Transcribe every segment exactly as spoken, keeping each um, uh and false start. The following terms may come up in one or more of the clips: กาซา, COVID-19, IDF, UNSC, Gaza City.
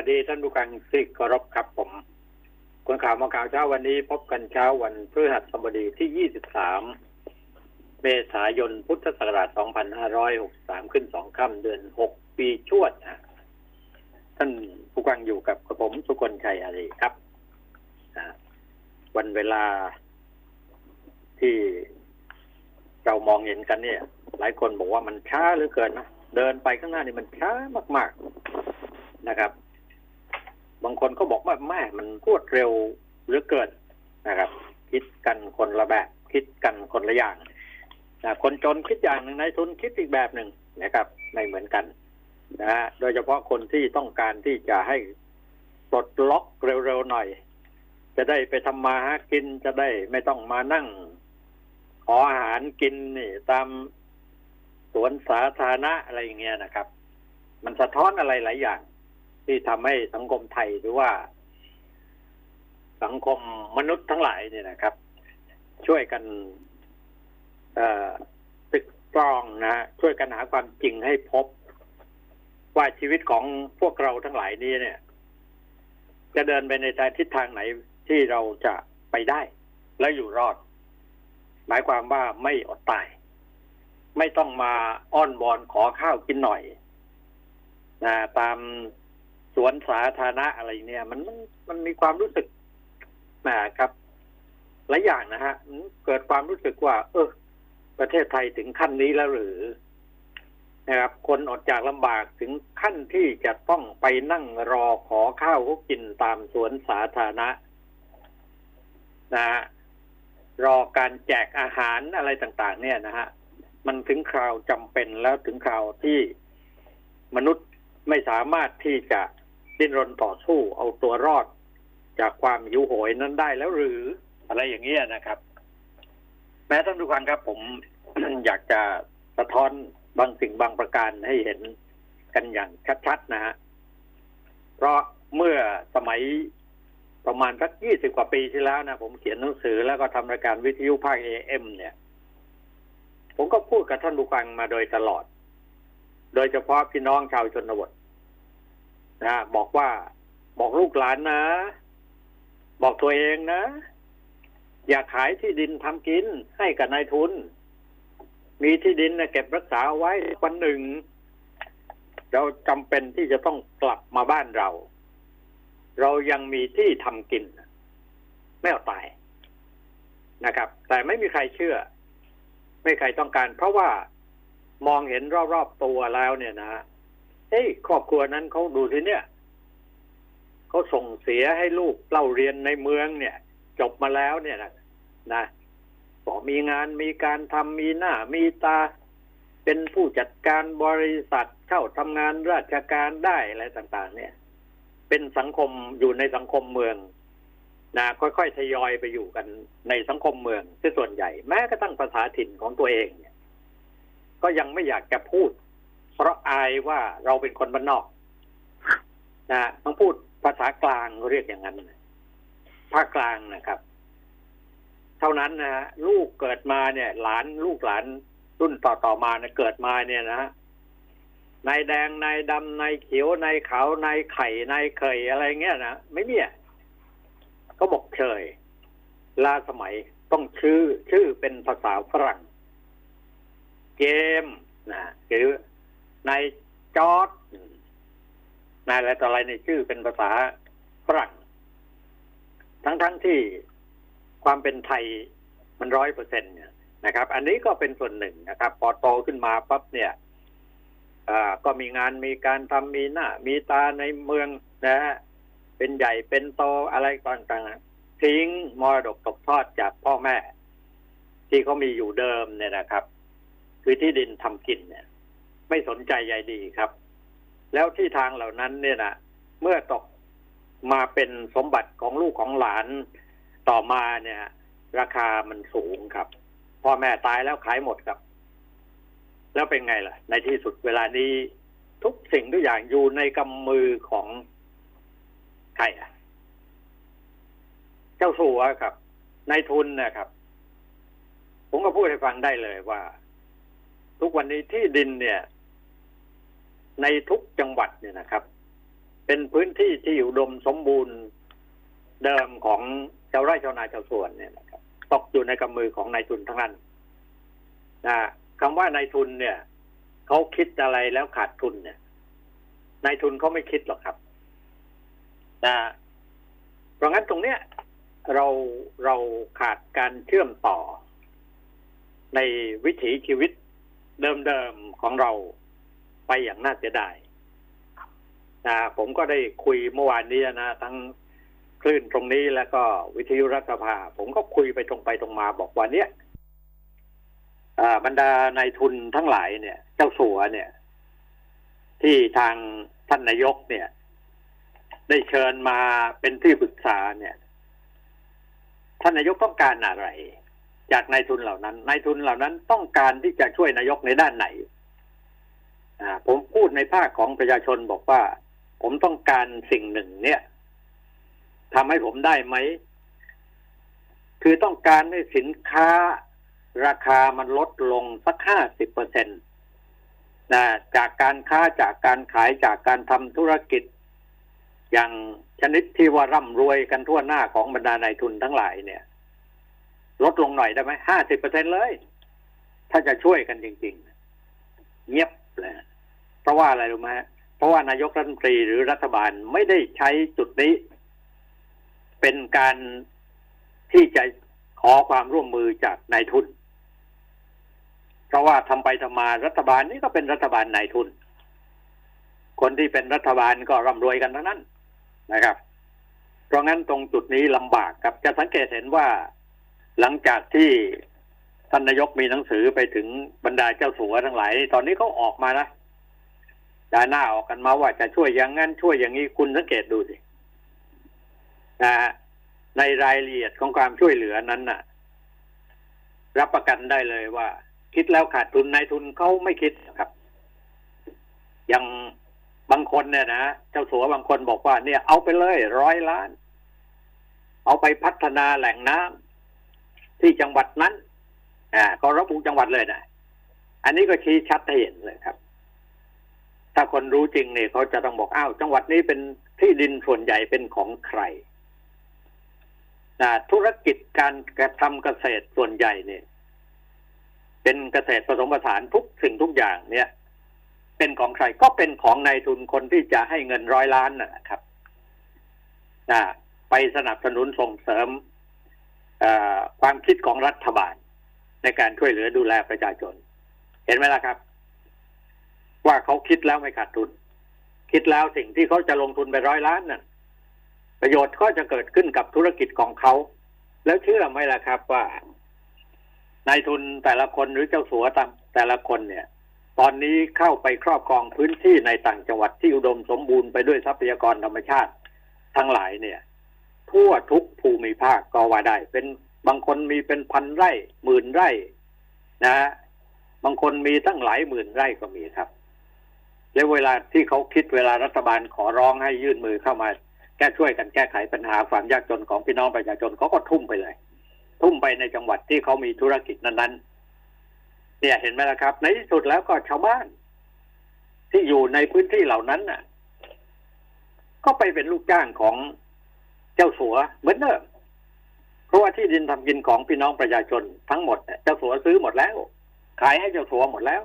วัสดีท่านผู้ฟังที่เคารพครับผมคนข่าวมาข่าวเช้าวันนี้พบกันเช้าวันพฤหัสบดีที่ยี่สิบสามเมษายนพุทธศักราชสองพันห้าร้อยหกสิบสามขึ้นสองค่ำเดือนหกปีชวดนะท่านผู้ฟังอยู่กับกระผมสุกลชัยอารีครับวันเวลาที่เรามองเห็นกันเนี่ยหลายคนบอกว่ามันช้าเหลือเกินนะเดินไปข้างหน้านี่มันช้ามากๆนะครับบางคนก็บอกว่าแม่มันรวดเร็วเหลือเกินนะครับคิดกันคนละแบบคิดกันคนละอย่างนะคนจนคิดอย่างหนึ่งนายทุนคิดอีกแบบหนึ่งนะครับไม่เหมือนกันนะฮะโดยเฉพาะคนที่ต้องการที่จะให้ปลดล็อกเร็วๆหน่อยจะได้ไปทำมาหากินจะได้ไม่ต้องมานั่งขออาหารกินนี่ตามสวนสาธารณะอะไรอย่างเงี้ยนะครับมันสะท้อนอะไรหลายอย่างที่ทำให้สังคมไทยหรือว่าสังคมมนุษย์ทั้งหลายเนี่ยนะครับช่วยกันตึกตรองนะช่วยกันหาความจริงให้พบว่าชีวิตของพวกเราทั้งหลายนี้เนี่ยจะเดินไปในทิศทางไหนที่เราจะไปได้และอยู่รอดหมายความว่าไม่อดตายไม่ต้องมาอ้อนวอนขอข้าวกินหน่อยนะตามสวนสาธารณะอะไรเนี่ยมันมันมันมีความรู้สึกนะครับหลายอย่างนะฮะเกิดความรู้สึกว่าเออประเทศไทยถึงขั้นนี้แล้วหรือนะครับคนอดจากลำบากถึงขั้นที่จะต้องไปนั่งรอขอข้าวกินตามสวนสาธารณะนะฮะรอการแจกอาหารอะไรต่างๆเนี่ยนะฮะมันถึงคราวจำเป็นแล้วถึงคราวที่มนุษย์ไม่สามารถที่จะดิ้นรนต่อสู้เอาตัวรอดจากความหิวโหยนั้นได้แล้วหรืออะไรอย่างเงี้ยนะครับแม้ท่านผู้ฟังครับผม อยากจะสะท้อนบางสิ่งบางประการให้เห็นกันอย่างชัดๆนะฮะเพราะเมื่อสมัยประมาณสักยี่สิบกว่าปีที่แล้วนะผมเขียนหนังสือแล้วก็ทำรายการวิทยุภาค เอ เอ็ม เนี่ยผมก็พูดกับท่านผู้ฟังมาโดยตลอดโดยเฉพาะพี่น้องชาวชนบทนะบอกว่าบอกลูกหลานนะบอกตัวเองนะอย่าขายที่ดินทำกินให้กับนายทุนมีที่ดินนะเก็บรักษาไว้วันหนึ่งเราจำเป็นที่จะต้องกลับมาบ้านเราเรายังมีที่ทำกินไม่เอาตายนะครับแต่ไม่มีใครเชื่อไม่ใครต้องการเพราะว่ามองเห็นรอบๆตัวแล้วเนี่ยนะเฮ้ยครอบครัวนั้นเขาดูที่เนี่ยเขาส่งเสียให้ลูกเล่าเรียนในเมืองเนี่ยจบมาแล้วเนี่ยนะนะบอกมีงานมีการทำมีหน้ามีตาเป็นผู้จัดการบริษัทเข้าทำงานราชการได้อะไรต่างๆเนี่ยเป็นสังคมอยู่ในสังคมเมืองนะค่อยๆทยอยไปอยู่กันในสังคมเมืองที่ส่วนใหญ่แม้กระทั่งภาษาถิ่นของตัวเองเนี่ยก็ยังไม่อยากจะพูดเพราะอายว่าเราเป็นคนบ้านนอกนะต้องพูดภาษากลางเรียกอย่างนั้นภาคกลางนะครับเท่านั้นนะฮะลูกเกิดมาเนี่ยหลานลูกหลานรุ่นต่อต่อมาเนี่ยเกิดมาเนี่ยนะฮะนายแดงนายดำนายเขียวนายขาวนายไข่นายเคยอะไรเงี้ยนะไม่เนี่ยก็บอกเฉยล่าสมัยต้องชื่อชื่อเป็นภาษาฝรั่งเกมนะหรือนายจอร์ดนายอะไรต่ออะไรในชื่อเป็นภาษาฝรั่งทั้งๆ ท, ที่ความเป็นไทยมันร้อยเปอร์เซ็นต์นะครับอันนี้ก็เป็นส่วนหนึ่งนะครับพอโตขึ้นมาปั๊บเนี่ยก็มีงานมีการทำมีหน้ามีตาในเมืองนะฮะเป็นใหญ่เป็นโตอะไรต่างๆทิ้งมรดกตกทอดจากพ่อแม่ที่เขามีอยู่เดิมเนี่ยนะครับคือที่ดินทำกินเนี่ยไม่สนใจใยดีครับแล้วที่ทางเหล่านั้นเนี่ยนะเมื่อตกมาเป็นสมบัติของลูกของหลานต่อมาเนี่ยราคามันสูงครับพ่อแม่ตายแล้วขายหมดครับแล้วเป็นไงล่ะในที่สุดเวลานี้ทุกสิ่งทุกอย่างอยู่ในกำมือของใครอ่ะเจ้าสัวครับนายทุนนะครับผมก็พูดให้ฟังได้เลยว่าทุกวันนี้ที่ดินเนี่ยในทุกจังหวัดเนี่ยนะครับ เป็นพื้นที่ที่อุดมสมบูรณ์เดิมของชาวไร่ชาวนาชาวสวนเนี่ยนะครับตกอยู่ในกำมือของนายทุนทั้งนั้นนะคำว่านายทุนเนี่ยเขาคิดอะไรแล้วขาดทุนเนี่ยนายทุนเขาไม่คิดหรอกครับนะเพราะงั้นตรงเนี้ยเราเราขาดการเชื่อมต่อในวิถีชีวิตเดิมๆของเราไปอย่างน่าเสียดายนะผมก็ได้คุยเมื่อวานนี้นะทั้งคลื่นตรงนี้แล้วก็วิทยุรัฐสภาผมก็คุยไปตรงไปตรงมาบอกว่าเนี่ยบรรดานายทุนทั้งหลายเนี่ยเจ้าสัวเนี่ยที่ทางท่านนายกเนี่ยได้เชิญมาเป็นที่ปรึกษาเนี่ยท่านนายกต้องการอะไรจากนายทุนเหล่านั้นนายทุนเหล่านั้นต้องการที่จะช่วยนายกในด้านไหนอ่าผมพูดในภาคของประชาชนบอกว่าผมต้องการสิ่งหนึ่งเนี่ยทำให้ผมได้ไหมคือต้องการให้สินค้าราคามันลดลงสัก ห้าสิบเปอร์เซ็นต์ นะจากการค้าจากการขายจากการทำธุรกิจอย่างชนิดที่ว่าร่ำรวยกันทั่วหน้าของบรรดานายทุนทั้งหลายเนี่ยลดลงหน่อยได้ไหม ห้าสิบเปอร์เซ็นต์ เลยถ้าจะช่วยกันจริงๆเงียบเลยเพราะว่าอะไรรู้ไหมเพราะว่านายกรัฐมนตรีหรือรัฐบาลไม่ได้ใช้จุดนี้เป็นการที่จะขอความร่วมมือจากนายทุนเพราะว่าทำไปทำมารัฐบาลนี่ก็เป็นรัฐบาลนายทุนคนที่เป็นรัฐบาลก็ร่ำรวยกันทั้งนั้นนะครับเพราะงั้นตรงจุดนี้ลำบากครับจะสังเกตเห็นว่าหลังจากที่ท่านนายกมีหนังสือไปถึงบรรดาเจ้าสัวทั้งหลายตอนนี้เขาออกมานะด้านหน้าออกกันมาว่าจะช่วยอย่างนั้นช่วยอย่างนี้คุณสังเกตดูสินะในรายละเอียดของความช่วยเหลือนั้นน่ะรับประกันได้เลยว่าคิดแล้วขาดทุนนายทุนเขาไม่คิดครับอย่างบางคนเนี่ยนะเจ้าสัวบางคนบอกว่าเนี่ยเอาไปเลยร้อยล้านเอาไปพัฒนาแหล่งน้ำที่จังหวัดนั้นอ่าก็ระบุจังหวัดเลยนะอันนี้ก็ชี้ชัดให้เห็นเลยครับถ้าคนรู้จริงเนี่ยเขาจะต้องบอกอ้าวจังหวัดนี้เป็นที่ดินส่วนใหญ่เป็นของใครนะธุรกิจการกระทำเกษตรส่วนใหญ่เนี่ยเป็นเกษตรผสมผสานทุกสิ่งทุกอย่างเนี่ยเป็นของใครก็เป็นของนายทุนคนที่จะให้เงินร้อยล้านนะครับนะไปสนับสนุนส่งเสริมความคิดของรัฐบาลในการช่วยเหลือดูแลประชาชนเห็นไหมล่ะครับว่าเขาคิดแล้วไม่ขาดทุนคิดแล้วสิ่งที่เขาจะลงทุนไปร้อยล้านน่ะประโยชน์ก็จะเกิดขึ้นกับธุรกิจของเขาแล้วเชื่อไหมล่ะครับว่านายทุนแต่ละคนหรือเจ้าสัวตามแต่ละคนเนี่ยตอนนี้เข้าไปครอบครองพื้นที่ในต่างจังหวัดที่อุดมสมบูรณ์ไปด้วยทรัพยากรธรรมชาติทั้งหลายเนี่ยทั่วทุกภูมิภาคก็ว่าได้เป็นบางคนมีเป็นพันไร่หมื่นไร่นะบางคนมีตั้งหลายหมื่นไร่ก็มีครับและเวลาที่เขาคิดเวลารัฐบาลขอร้องให้ยื่นมือเข้ามาแก้ช่วยกันแก้ไขปัญหาความยากจนของพี่น้องประชาชนเขาก็ทุ่มไปเลยทุ่มไปในจังหวัดที่เขามีธุรกิจนั้นๆเนี่ยเห็นไหมล่ะครับในที่สุดแล้วก็ชาวบ้านที่อยู่ในพื้นที่เหล่านั้นน่ะก็ไปเป็นลูกจ้างของเจ้าสัวเหมือนเดิมเพราะว่าที่ดินทำกินของพี่น้องประชาชนทั้งหมดเจ้าสัวซื้อหมดแล้วขายให้เจ้าสัวหมดแล้ว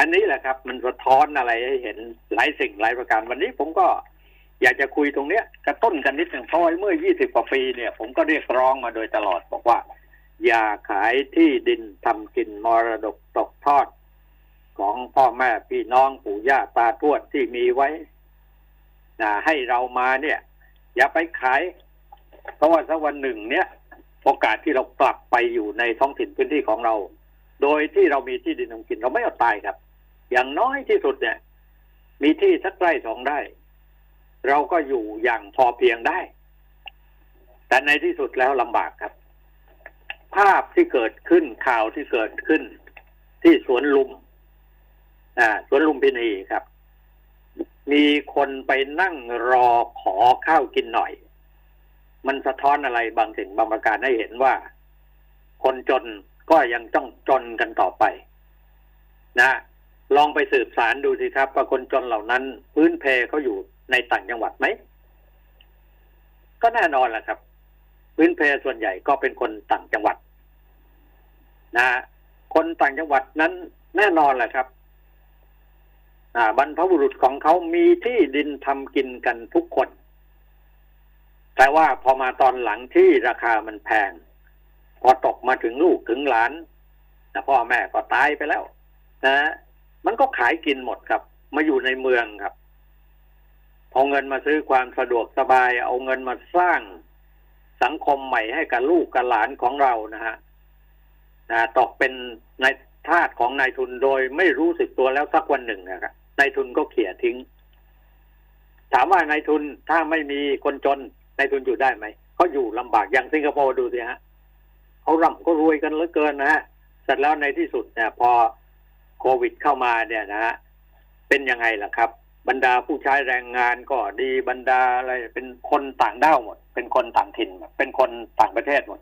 อันนี้แหละครับมันสะท้อนอะไรให้เห็นหลายสิ่งหลายประการวันนี้ผมก็อยากจะคุยตรงเนี้ยกระตุ้นกันนิดหนึ่งเพราะเมื่อยี่สิบกว่าปีเนี่ยผมก็เรียกร้องมาโดยตลอดบอกว่าอย่าขายที่ดินทำกินมรดกตกทอดของพ่อแม่พี่น้องปู่ย่าตาทวดที่มีไว้นะให้เรามาเนี่ยอย่าไปขายเพราะว่าสักวันหนึ่งเนี่ยโอกาสที่เรากลับไปอยู่ในท้องถิ่นพื้นที่ของเราโดยที่เรามีที่ดินทำกินเราไม่อดตายครับอย่างน้อยที่สุดเนี่ยมีที่สักไร่สองไร่เราก็อยู่อย่างพอเพียงได้แต่ในที่สุดแล้วลำบากครับภาพที่เกิดขึ้นข่าวที่เกิดขึ้นที่สวนลุมอ่าสวนลุมพินีครับมีคนไปนั่งรอขอข้าวกินหน่อยมันสะท้อนอะไรบางสิ่งบางประการให้เห็นว่าคนจนก็ยังต้องจนกันต่อไปนะ ลองไปสืบสารดูสิครับว่าคนจนเหล่านั้นพื้นเพเขาอยู่ในต่างจังหวัดไหมก็แน่นอนแหละครับพื้นเพส่วนใหญ่ก็เป็นคนต่างจังหวัดนะคนต่างจังหวัดนั้นแน่นอนแหละครับบรรพบุรุษของเขามีที่ดินทำกินกันทุกคนแต่ว่าพอมาตอนหลังที่ราคามันแพงพอตกมาถึงลูกถึงหลานแต่พ่อแม่ก็ตายไปแล้วนะมันก็ขายกินหมดครับมาอยู่ในเมืองครับเอาเงินมาซื้อความสะดวกสบายเอาเงินมาสร้างสังคมใหม่ให้กับลูกกับหลานของเรานะฮะนะตกเป็นนายทาสของนายทุนโดยไม่รู้สึกตัวแล้วสักวันหนึ่งนะครับนายทุนก็เขี่ยทิ้งถามว่านายทุนถ้าไม่มีคนจนนายทุนอยู่ได้ไหมเขาอยู่ลำบากอย่างสิงคโปร์ดูสิฮะเขาร่ำก็รวยกันเหลือเกินนะฮะเสร็จแล้วในที่สุดเนี่ยพอโควิดเข้ามาเนี่ยนะฮะเป็นยังไงล่ะครับบรรดาผู้ใช้แรงงานก็ดีบรรดาอะไรเป็นคนต่างด้าวหมดเป็นคนต่างถิ่นเป็นคนต่างประเทศหมด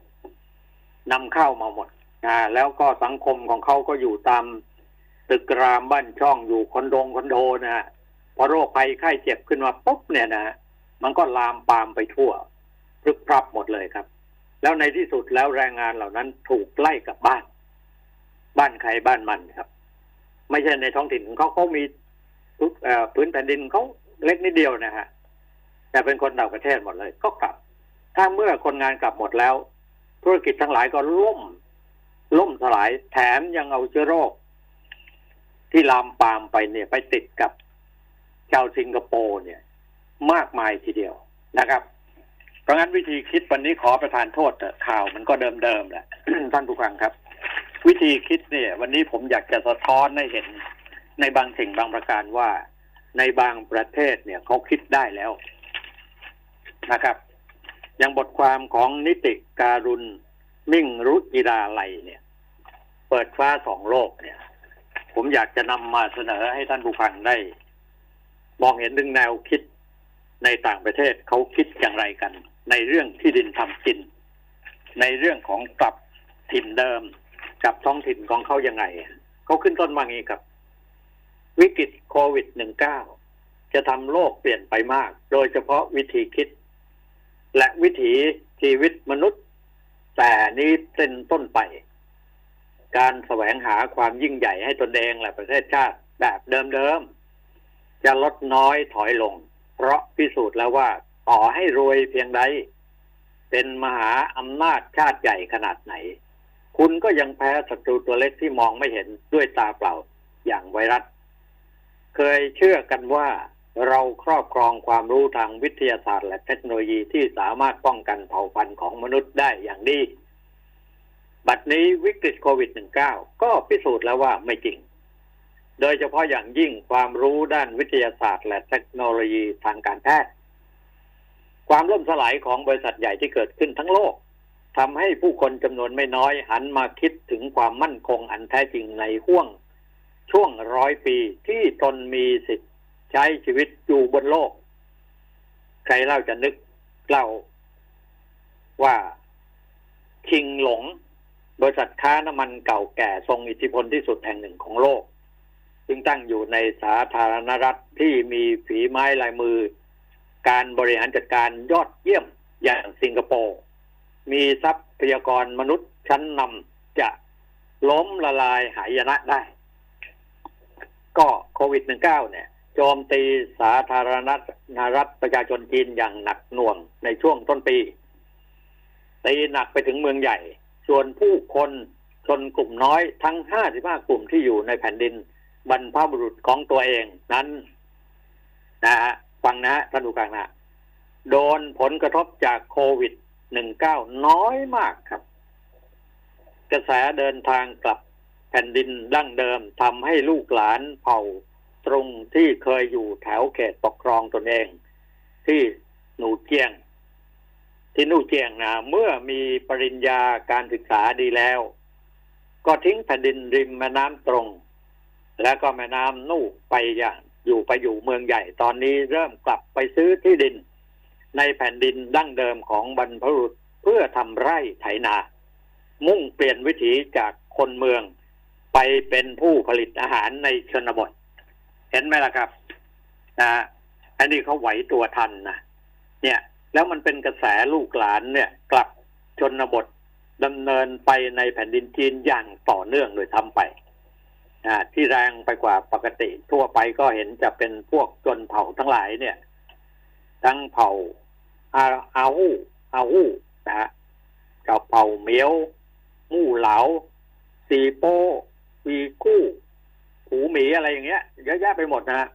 นำเข้ามาหมดนะแล้วก็สังคมของเขาก็อยู่ตามตึกรามบ้านช่องอยู่คอนโดคอนโดนะฮะพอโรคภัยไข้เจ็บขึ้นมาปุ๊บเนี่ยนะมันก็ลามปามไปทั่วพรึบพรับหมดเลยครับแล้วในที่สุดแล้วแรงงานเหล่านั้นถูกไล่กลับบ้านบ้านใครบ้านมันครับไม่ใช่ในท้องถิ่นเขาเขามีพื้นแผ่นดินเขาเล็กนิดเดียวนะฮะแต่เป็นคนต่างประเทศหมดเลยก็กลับถ้าเมื่อคนงานกลับหมดแล้วธุรกิจทั้งหลายก็ล่มล่มสลายแถมยังเอาเชื้อโรคที่ลามปามไปเนี่ยไปติดกับชาวสิงคโปร์เนี่ยมากมายทีเดียวนะครับเพราะงั้นวิธีคิดวันนี้ขอประทานโทษข่าวมันก็เดิมๆแหละ ท่านผู้ฟังครับวิธีคิดเนี่ยวันนี้ผมอยากจะสะท้อนให้เห็นในบางสิ่งบางประการว่าในบางประเทศเนี่ยเขาคิดได้แล้วนะครับอย่างบทความของนิติการุณมิ่งรุจิราไลเนี่ยเปิดฟ้าสองโลกเนี่ยผมอยากจะนำมาเสนอให้ท่านผู้ฟังได้มองเห็นถึงแนวคิดในต่างประเทศเขาคิดอย่างไรกันในเรื่องที่ดินทำกินในเรื่องของกลับถิ่นเดิมกับท้องถิ่นของเขายังไงเขาขึ้นต้นว่างี้ครับวิกฤตโควิด สิบเก้า จะทำโลกเปลี่ยนไปมากโดยเฉพาะวิธีคิดและวิถีชีวิตมนุษย์แต่นี้เป็นต้นไปการแสวงหาความยิ่งใหญ่ให้ตนเองและประเทศชาติแบบเดิมๆจะลดน้อยถอยลงเพราะพิสูจน์แล้วว่าต่อให้รวยเพียงใดเป็นมหาอำนาจชาติใหญ่ขนาดไหนคุณก็ยังแพ้ศัตรูตัวเล็กที่มองไม่เห็นด้วยตาเปล่าอย่างไวรัสเคยเชื่อกันว่าเราครอบครองความรู้ทางวิทยาศาสตร์และเทคโนโลยีที่สามารถป้องกันเผ่าพันธุ์ของมนุษย์ได้อย่างดีบัดนี้วิกฤตโควิด สิบเก้า ก็พิสูจน์แล้วว่าไม่จริงโดยเฉพาะอย่างยิ่งความรู้ด้านวิทยาศาสตร์และเทคโนโลยีทางการแพทย์ความล่มสลายของบริษัทใหญ่ที่เกิดขึ้นทั้งโลกทำให้ผู้คนจำนวนไม่น้อยหันมาคิดถึงความมั่นคงอันแท้จริงในห่วงช่วงร้อยปีที่ตนมีสิทธิ์ใช้ชีวิตอยู่บนโลกใครเล่าจะนึกเล่าว่าคิงหลงบริษัทค้าน้ำมันเก่าแก่ทรงอิทธิพลที่สุดแห่งหนึ่งของโลกซึ่งตั้งอยู่ในสาธารณรัฐที่มีฝีไม้ลายมือการบริหารจัดการยอดเยี่ยมอย่างสิงคโปร์มีทรัพยากรมนุษย์ชั้นนำจะล้มละลายหายนะได้ก็โควิด สิบเก้า เนี่ยโจมตีสาธารณรัฐประชาชนจีนอย่างหนักหน่วงในช่วงต้นปีตีหนักไปถึงเมืองใหญ่ชวนผู้คนชนกลุ่มน้อยทั้งห้าสิบห้ากลุ่มที่อยู่ในแผ่นดินบรรพบุรุษของตัวเองนั้นนะฮะฟังนะท่านผู้ฟังนะโดนผลกระทบจากโควิด สิบเก้า น้อยมากครับกระแสเดินทางกลับแผ่นดินดั้งเดิมทำให้ลูกหลานเผ่าตรงที่เคยอยู่แถวเขตปกครองตนเองที่หนูเจียงที่หนูเจียงนะเมื่อมีปริญญาการศึกษาดีแล้วก็ทิ้งแผ่นดินริมแม่น้ำตรงและก็แม่น้ำนู่ไปอย่างอยู่ไปอยู่เมืองใหญ่ตอนนี้เริ่มกลับไปซื้อที่ดินในแผ่นดินดั้งเดิมของบรรพบุรุษเพื่อทำไร่ไถนามุ่งเปลี่ยนวิถีจากคนเมือง ไปเป็นผู้ผลิตอาหารในชนบทเห็นไหมล่ะครับนะอันนี้เขาไหวตัวทันนะเนี่ยแล้วมันเป็นกระแสลูกหลานเนี่ยกลับชนบทดำเนินไปในแผ่นดินจีนอย่างต่อเนื่องโดยทำไปนะที่แรงไปกว่าปกติทั่วไปก็เห็นจะเป็นพวกชนเผ่าทั้งหลายเนี่ยทั้งเผ่าอาอาวู้อาวู้นะฮะกับเผ่าเมียวมู่เหลาซีโป้วีกู้หูหมีอะไรอย่างเงี้ยเยอะแยะไปหมดนะฮะ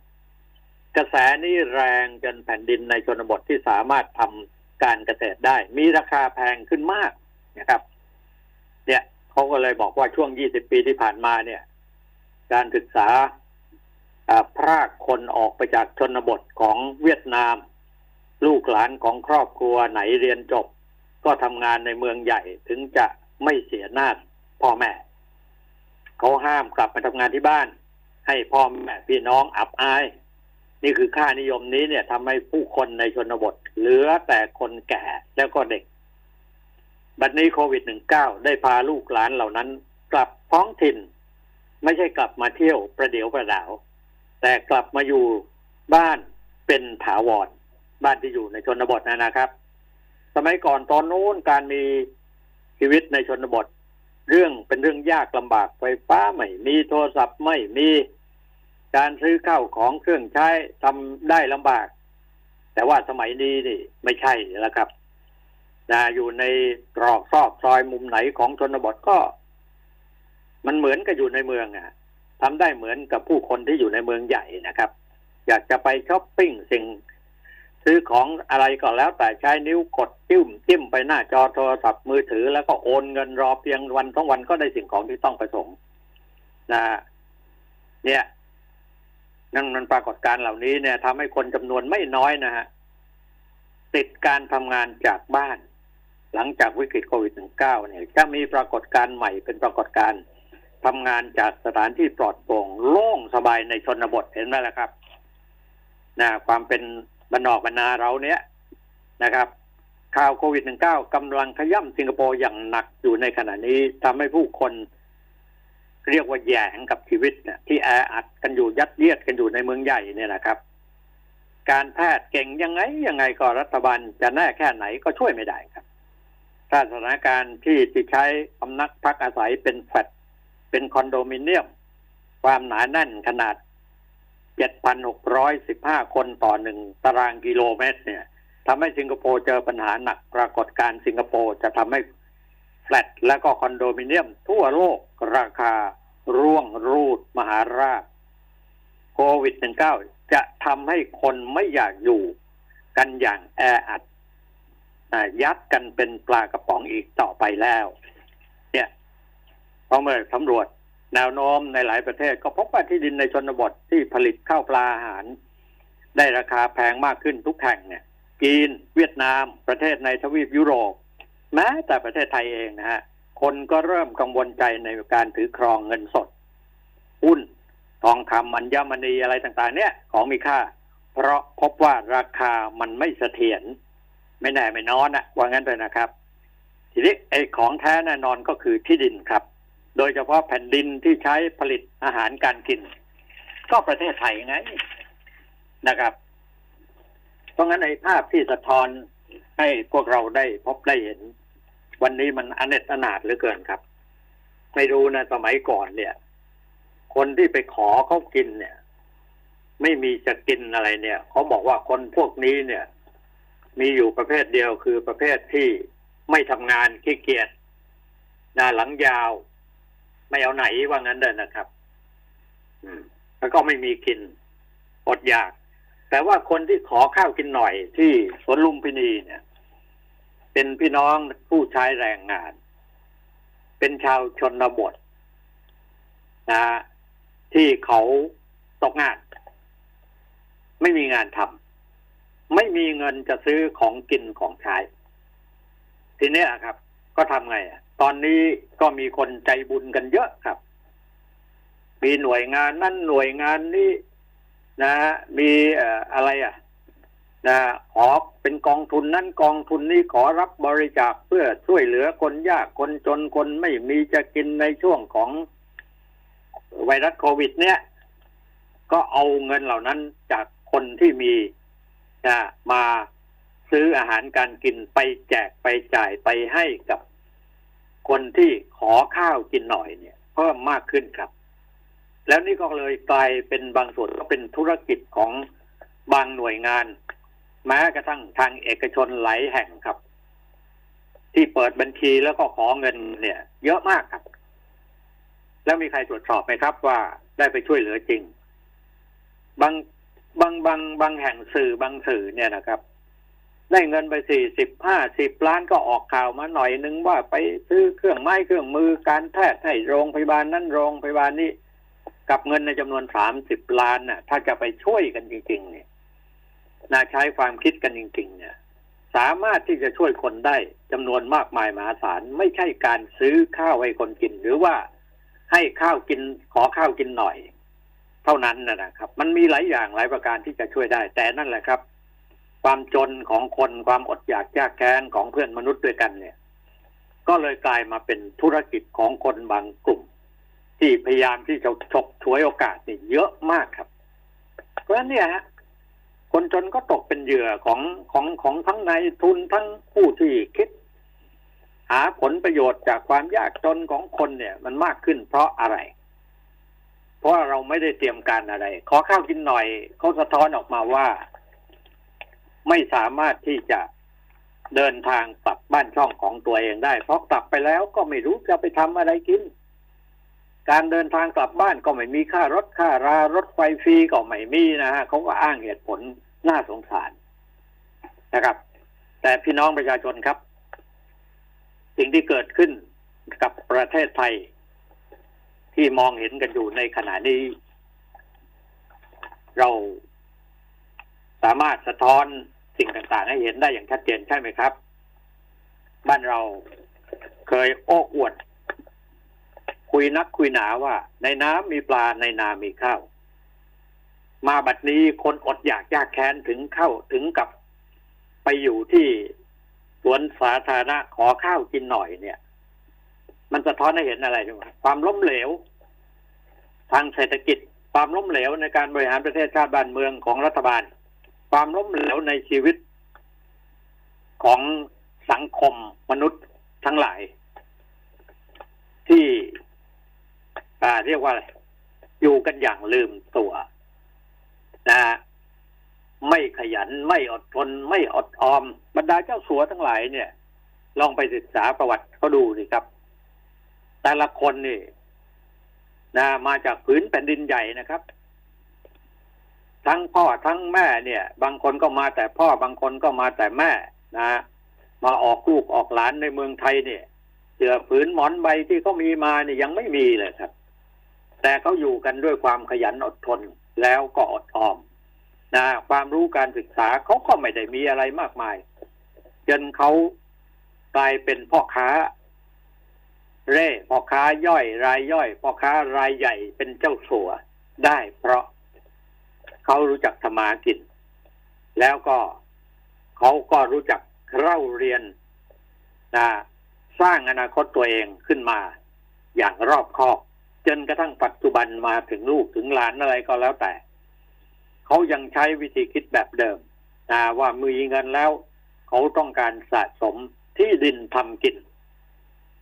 กระแสนี้แรงจนแผ่นดินในชนบทที่สามารถทำการเกษตรได้มีราคาแพงขึ้นมากนะครับเนี่ยเขาก็เลยบอกว่าช่วงยี่สิบปีที่ผ่านมาเนี่ยการศึกษาพรากคนออกไปจากชนบทของเวียดนามลูกหลานของครอบครัวไหนเรียนจบก็ทำงานในเมืองใหญ่ถึงจะไม่เสียหน้าพ่อแม่เขาห้ามกลับมาทำงานที่บ้านให้พ่อแม่พี่น้องอับอายนี่คือค่านิยมนี้เนี่ยทำให้ผู้คนในชนบทเหลือแต่คนแก่แล้วก็เด็กบัดนี้โควิด สิบเก้า ได้พาลูกหลานเหล่านั้นกลับท้องถิ่นไม่ใช่กลับมาเที่ยวประเดี๋ยวประดาวแต่กลับมาอยู่บ้านเป็นถาวรบ้านที่อยู่ในชนบทนะครับสมัยก่อนตอนนู้นการมีชีวิตในชนบทเรื่องเป็นเรื่องยากลำบากไฟฟ้าไม่มีโทรศัพท์ไม่มีการซื้อข้าวของเครื่องใช้ทำได้ลำบากแต่ว่าสมัยนี้นี่ไม่ใช่แล้วครับนะอยู่ในตรอกซอกซอยมุมไหนของชนบทก็มันเหมือนกับอยู่ในเมืองอ่ะทำได้เหมือนกับผู้คนที่อยู่ในเมืองใหญ่นะครับอยากจะไปช้อปปิ้งสิ่งซื้อของอะไรก็แล้วแต่ใช้นิ้วกดจิ้มจิ้มไปหน้าจอโทรศัพท์มือถือแล้วก็โอนเงินรอเพียงวันสองวันก็ได้สิ่งของที่ต้องประสงค์นะเนี่ยนั่นมันปรากฏการณ์เหล่านี้เนี่ยทำให้คนจำนวนไม่น้อยนะฮะติดการทำงานจากบ้านหลังจากวิกฤตโควิด สิบเก้า เนี่ยจะมีปรากฏการณ์ใหม่เป็นปรากฏการณ์ทำงานจากสถานที่ปลอดโปร่งโล่งสบายในชนบทเห็นไหมล่ะครับนะความเป็นบรรนอกบรรนาเราเนี้ยนะครับข่าวโควิด สิบเก้า กำลังขย่ำสิงคโปร์อย่างหนักอยู่ในขณะนี้ทำให้ผู้คนเรียกว่าแย่งกับชีวิตเนี่ยที่แออัดกันอยู่ยัดเยียดกันอยู่ในเมืองใหญ่เนี่ยนะครับการแพทย์เก่งยังไงยังไงก็รัฐบาลจะแน่แค่ไหนก็ช่วยไม่ได้ครับถ้าสถานการณ์ที่ที่ใช้อำนักพักอาศัยเป็นแฟลตเป็นคอนโดมิเนียมความหนาแน่นขนาด เจ็ดพันหกร้อยสิบห้า คนต่อหนึ่งตารางกิโลเมตรเนี่ยทำให้สิงคโปร์เจอปัญหาหนักปรากฏการณ์สิงคโปร์จะทำให้แฟลตและก็คอนโดมิเนียมทั่วโลกราคาร่วงรูดมหาราชโควิด สิบเก้า จะทำให้คนไม่อยากอยู่กันอย่างแออัดยัดกันเป็นปลากระป๋องอีกต่อไปแล้วเนี่ยพอเมื่อสำรวจแนวโน้มในหลายประเทศก็พบว่าที่ดินในชนบทที่ผลิตข้าวปลาอาหารได้ราคาแพงมากขึ้นทุกแห่งเนี่ยจีนเวียดนามประเทศในทวีปยุโรปแม้แต่ประเทศไทยเองนะฮะคนก็เริ่มกังวลใจในการถือครองเงินสดหุ้นทองคำอัญมณีอะไรต่างๆเนี่ยของมีค่าเพราะพบว่าราคามันไม่เสถียรไม่แน่ไม่นอนอะว่างั้นเลยนะครับทีนี้ไอ้ของแท้แน่นอนก็คือที่ดินครับโดยเฉพาะแผ่นดินที่ใช้ผลิตอาหารการกินก็ประเทศไทยไงนะครับเพราะงั้นไอ้ภาพที่สะท้อนให้พวกเราได้พบได้เห็นวันนี้มันอเนจอนาถเหลือเกินครับไม่รู้นะสมัยก่อนเนี่ยคนที่ไปขอเขากินเนี่ยไม่มีจะกินอะไรเนี่ยเขาบอกว่าคนพวกนี้เนี่ยมีอยู่ประเภทเดียวคือประเภทที่ไม่ทำงานขี้เกียจหน้าหลังยาวไม่เอาไหนว่างั้นเดินนะครับแล้วก็ไม่มีกินอดอยากแต่ว่าคนที่ขอข้าวกินหน่อยที่สวนลุมพินีเนี่ยเป็นพี่น้องผู้ใช้แรงงานเป็นชาวชนบทนะที่เขาตกงานไม่มีงานทำไม่มีเงินจะซื้อของกินของใช้ทีนี้ครับก็ทำไงอ่ะตอนนี้ก็มีคนใจบุญกันเยอะครับมีหน่วยงานนั่นหน่วยงานนี้นะมีอะไรอ่ะนะออกเป็นกองทุนนั่นกองทุนนี้ขอรับบริจาคเพื่อช่วยเหลือคนยากคนจนคนไม่มีจะกินในช่วงของ ไวรัสโควิดเนี่ยก็เอาเงินเหล่านั้นจากคนที่มีนะมาซื้ออาหารการกินไปแจกไปจ่ายไปให้กับคนที่ขอข้าวกินหน่อยเนี่ยเพิ่มมากขึ้นครับแล้วนี่ก็เลยกลายเป็นบางส่วนก็เป็นธุรกิจของบางหน่วยงานแม้กระทั่งทางเอกชนหลายแห่งครับที่เปิดบัญชีแล้วก็ขอเงินเนี่ยเยอะมากครับแล้วมีใครตรวจสอบไหมครับว่าได้ไปช่วยเหลือจริงบางบางบางบางแห่งสื่อบางสื่อเนี่ยนะครับได้เงินไปสี่สิบห้าสิบล้านก็ออกข่าวมาหน่อยนึงว่าไปซื้อเครื่องไม้เครื่องมือการแพทย์ให้โรงพยาบาลนั่นโรงพยาบาลนี้กับเงินในจำนวนสามสิบล้านน่ะถ้าจะไปช่วยกันจริงๆเนี่ยน่าใช้ความคิดกันจริงๆเนี่ยสามารถที่จะช่วยคนได้จำนวนมากมายมหาศาลไม่ใช่การซื้อข้าวให้คนกินหรือว่าให้ข้าวกินขอข้าวกินหน่อยเท่านั้นนะครับมันมีหลายอย่างหลายประการที่จะช่วยได้แต่นั่นแหละครับความจนของคนความอดอยากยากแค้นของเพื่อนมนุษย์ด้วยกันเนี่ยก็เลยกลายมาเป็นธุรกิจของคนบางกลุ่มที่พยายามที่จะฉกฉวยโอกาสนี่เยอะมากครับเพราะฉะนั้นเนี่ยฮะคนจนก็ตกเป็นเหยื่อของของของทั้งนายทุนทั้งผู้ที่คิดหาผลประโยชน์จากความยากจนของคนเนี่ยมันมากขึ้นเพราะอะไรเพราะเราไม่ได้เตรียมการอะไรขอข้าวกินหน่อยเขาสะท้อนออกมาว่าไม่สามารถที่จะเดินทางกลับบ้านช่องของตัวเองได้เพราะกลับไปแล้วก็ไม่รู้จะไปทำอะไรกินการเดินทางกลับบ้านก็ไม่มีค่ารถค่ารารถไฟฟรีก็ไม่มีนะฮะเขาก็อ้างเหตุผลน่าสงสารนะครับแต่พี่น้องประชาชนครับสิ่งที่เกิดขึ้นกับประเทศไทยที่มองเห็นกันอยู่ในขณะนี้เราสามารถสะท้อนสิ่งต่างๆให้เห็นได้อย่างชัดเจนใช่ไหมครับบ้านเราเคยโอ้อวดคุยนักคุยหนาว่าในน้ำมีปลาในนามีข้าวมาบัดนี้คนอดอยากยากแค้นถึงเข้าถึงกับไปอยู่ที่สวนสาธารณะขอข้าวกินหน่อยเนี่ยมันสะท้อนให้เห็นอะไรด้วยความล้มเหลวทางเศรษฐกิจความล้มเหลวในการบริหารประเทศชาติบ้านเมืองของรัฐบาลความล้มเหลวในชีวิตของสังคมมนุษย์ทั้งหลายที่เรียกว่าอะไรอยู่กันอย่างลืมตัวนะไม่ขยันไม่อดทนไม่อดออมบรรดาเจ้าสัวทั้งหลายเนี่ยลองไปศึกษาประวัติเขาดูสิครับแต่ละคนนี่นะมาจากผืนแผ่นดินใหญ่นะครับทั้งพ่อทั้งแม่เนี่ยบางคนก็มาแต่พ่อบางคนก็มาแต่แม่นะมาออกลูกออกหลานในเมืองไทยเนี่ยเสื้อผืนหมอนใบที่เขามีมาเนี่ยยังไม่มีเลยครับแต่เขาอยู่กันด้วยความขยันอดทนแล้วก็อดออมนะความรู้การศึกษาเขาก็ไม่ได้มีอะไรมากมายจนเขากลายเป็นพ่อค้าเร่พ่อค้าย่อยรายย่อยพ่อค้ารายใหญ่เป็นเจ้าสัวได้เพราะเขารู้จักทำมากินแล้วก็เขาก็รู้จักเล่าเรียนนะสร้างอนาคตตัวเองขึ้นมาอย่างรอบคอบจนกระทั่งปัจจุบันมาถึงลูกถึงหลานอะไรก็แล้วแต่เขายังใช้วิธีคิดแบบเดิมนะว่ามีเงินแล้วเขาต้องการสะสมที่ดินทำกิน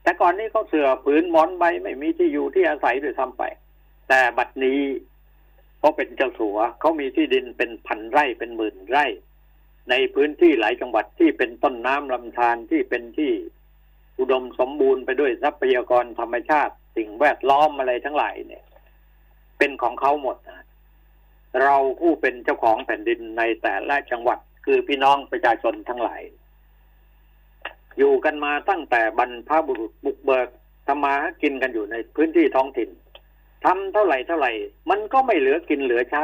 แต่ก่อนนี้เขาเสือผืนหมอนใบไม่มีที่อยู่ที่อาศัยโดยทำไปแต่บัดนี้เขาเป็นเจ้าสัวเขามีที่ดินเป็นพันไร่เป็นหมื่นไร่ในพื้นที่หลายจังหวัดที่เป็นต้นน้ำลำธารที่เป็นที่อุดมสมบูรณ์ไปด้วยทรัพยากรธรรมชาติสิ่งแวดล้อมอะไรทั้งหลายเนี่ยเป็นของเขาหมดนะเราผู้เป็นเจ้าของแผ่นดินในแต่ละจังหวัดคือพี่น้องประชาชนทั้งหลายอยู่กันมาตั้งแต่บรรพบุรุษบุกเบิกทำมาหากินกันอยู่ในพื้นที่ท้องถิ่นทำเท่าไหร่เท่าไหร่มันก็ไม่เหลือกินเหลือใช้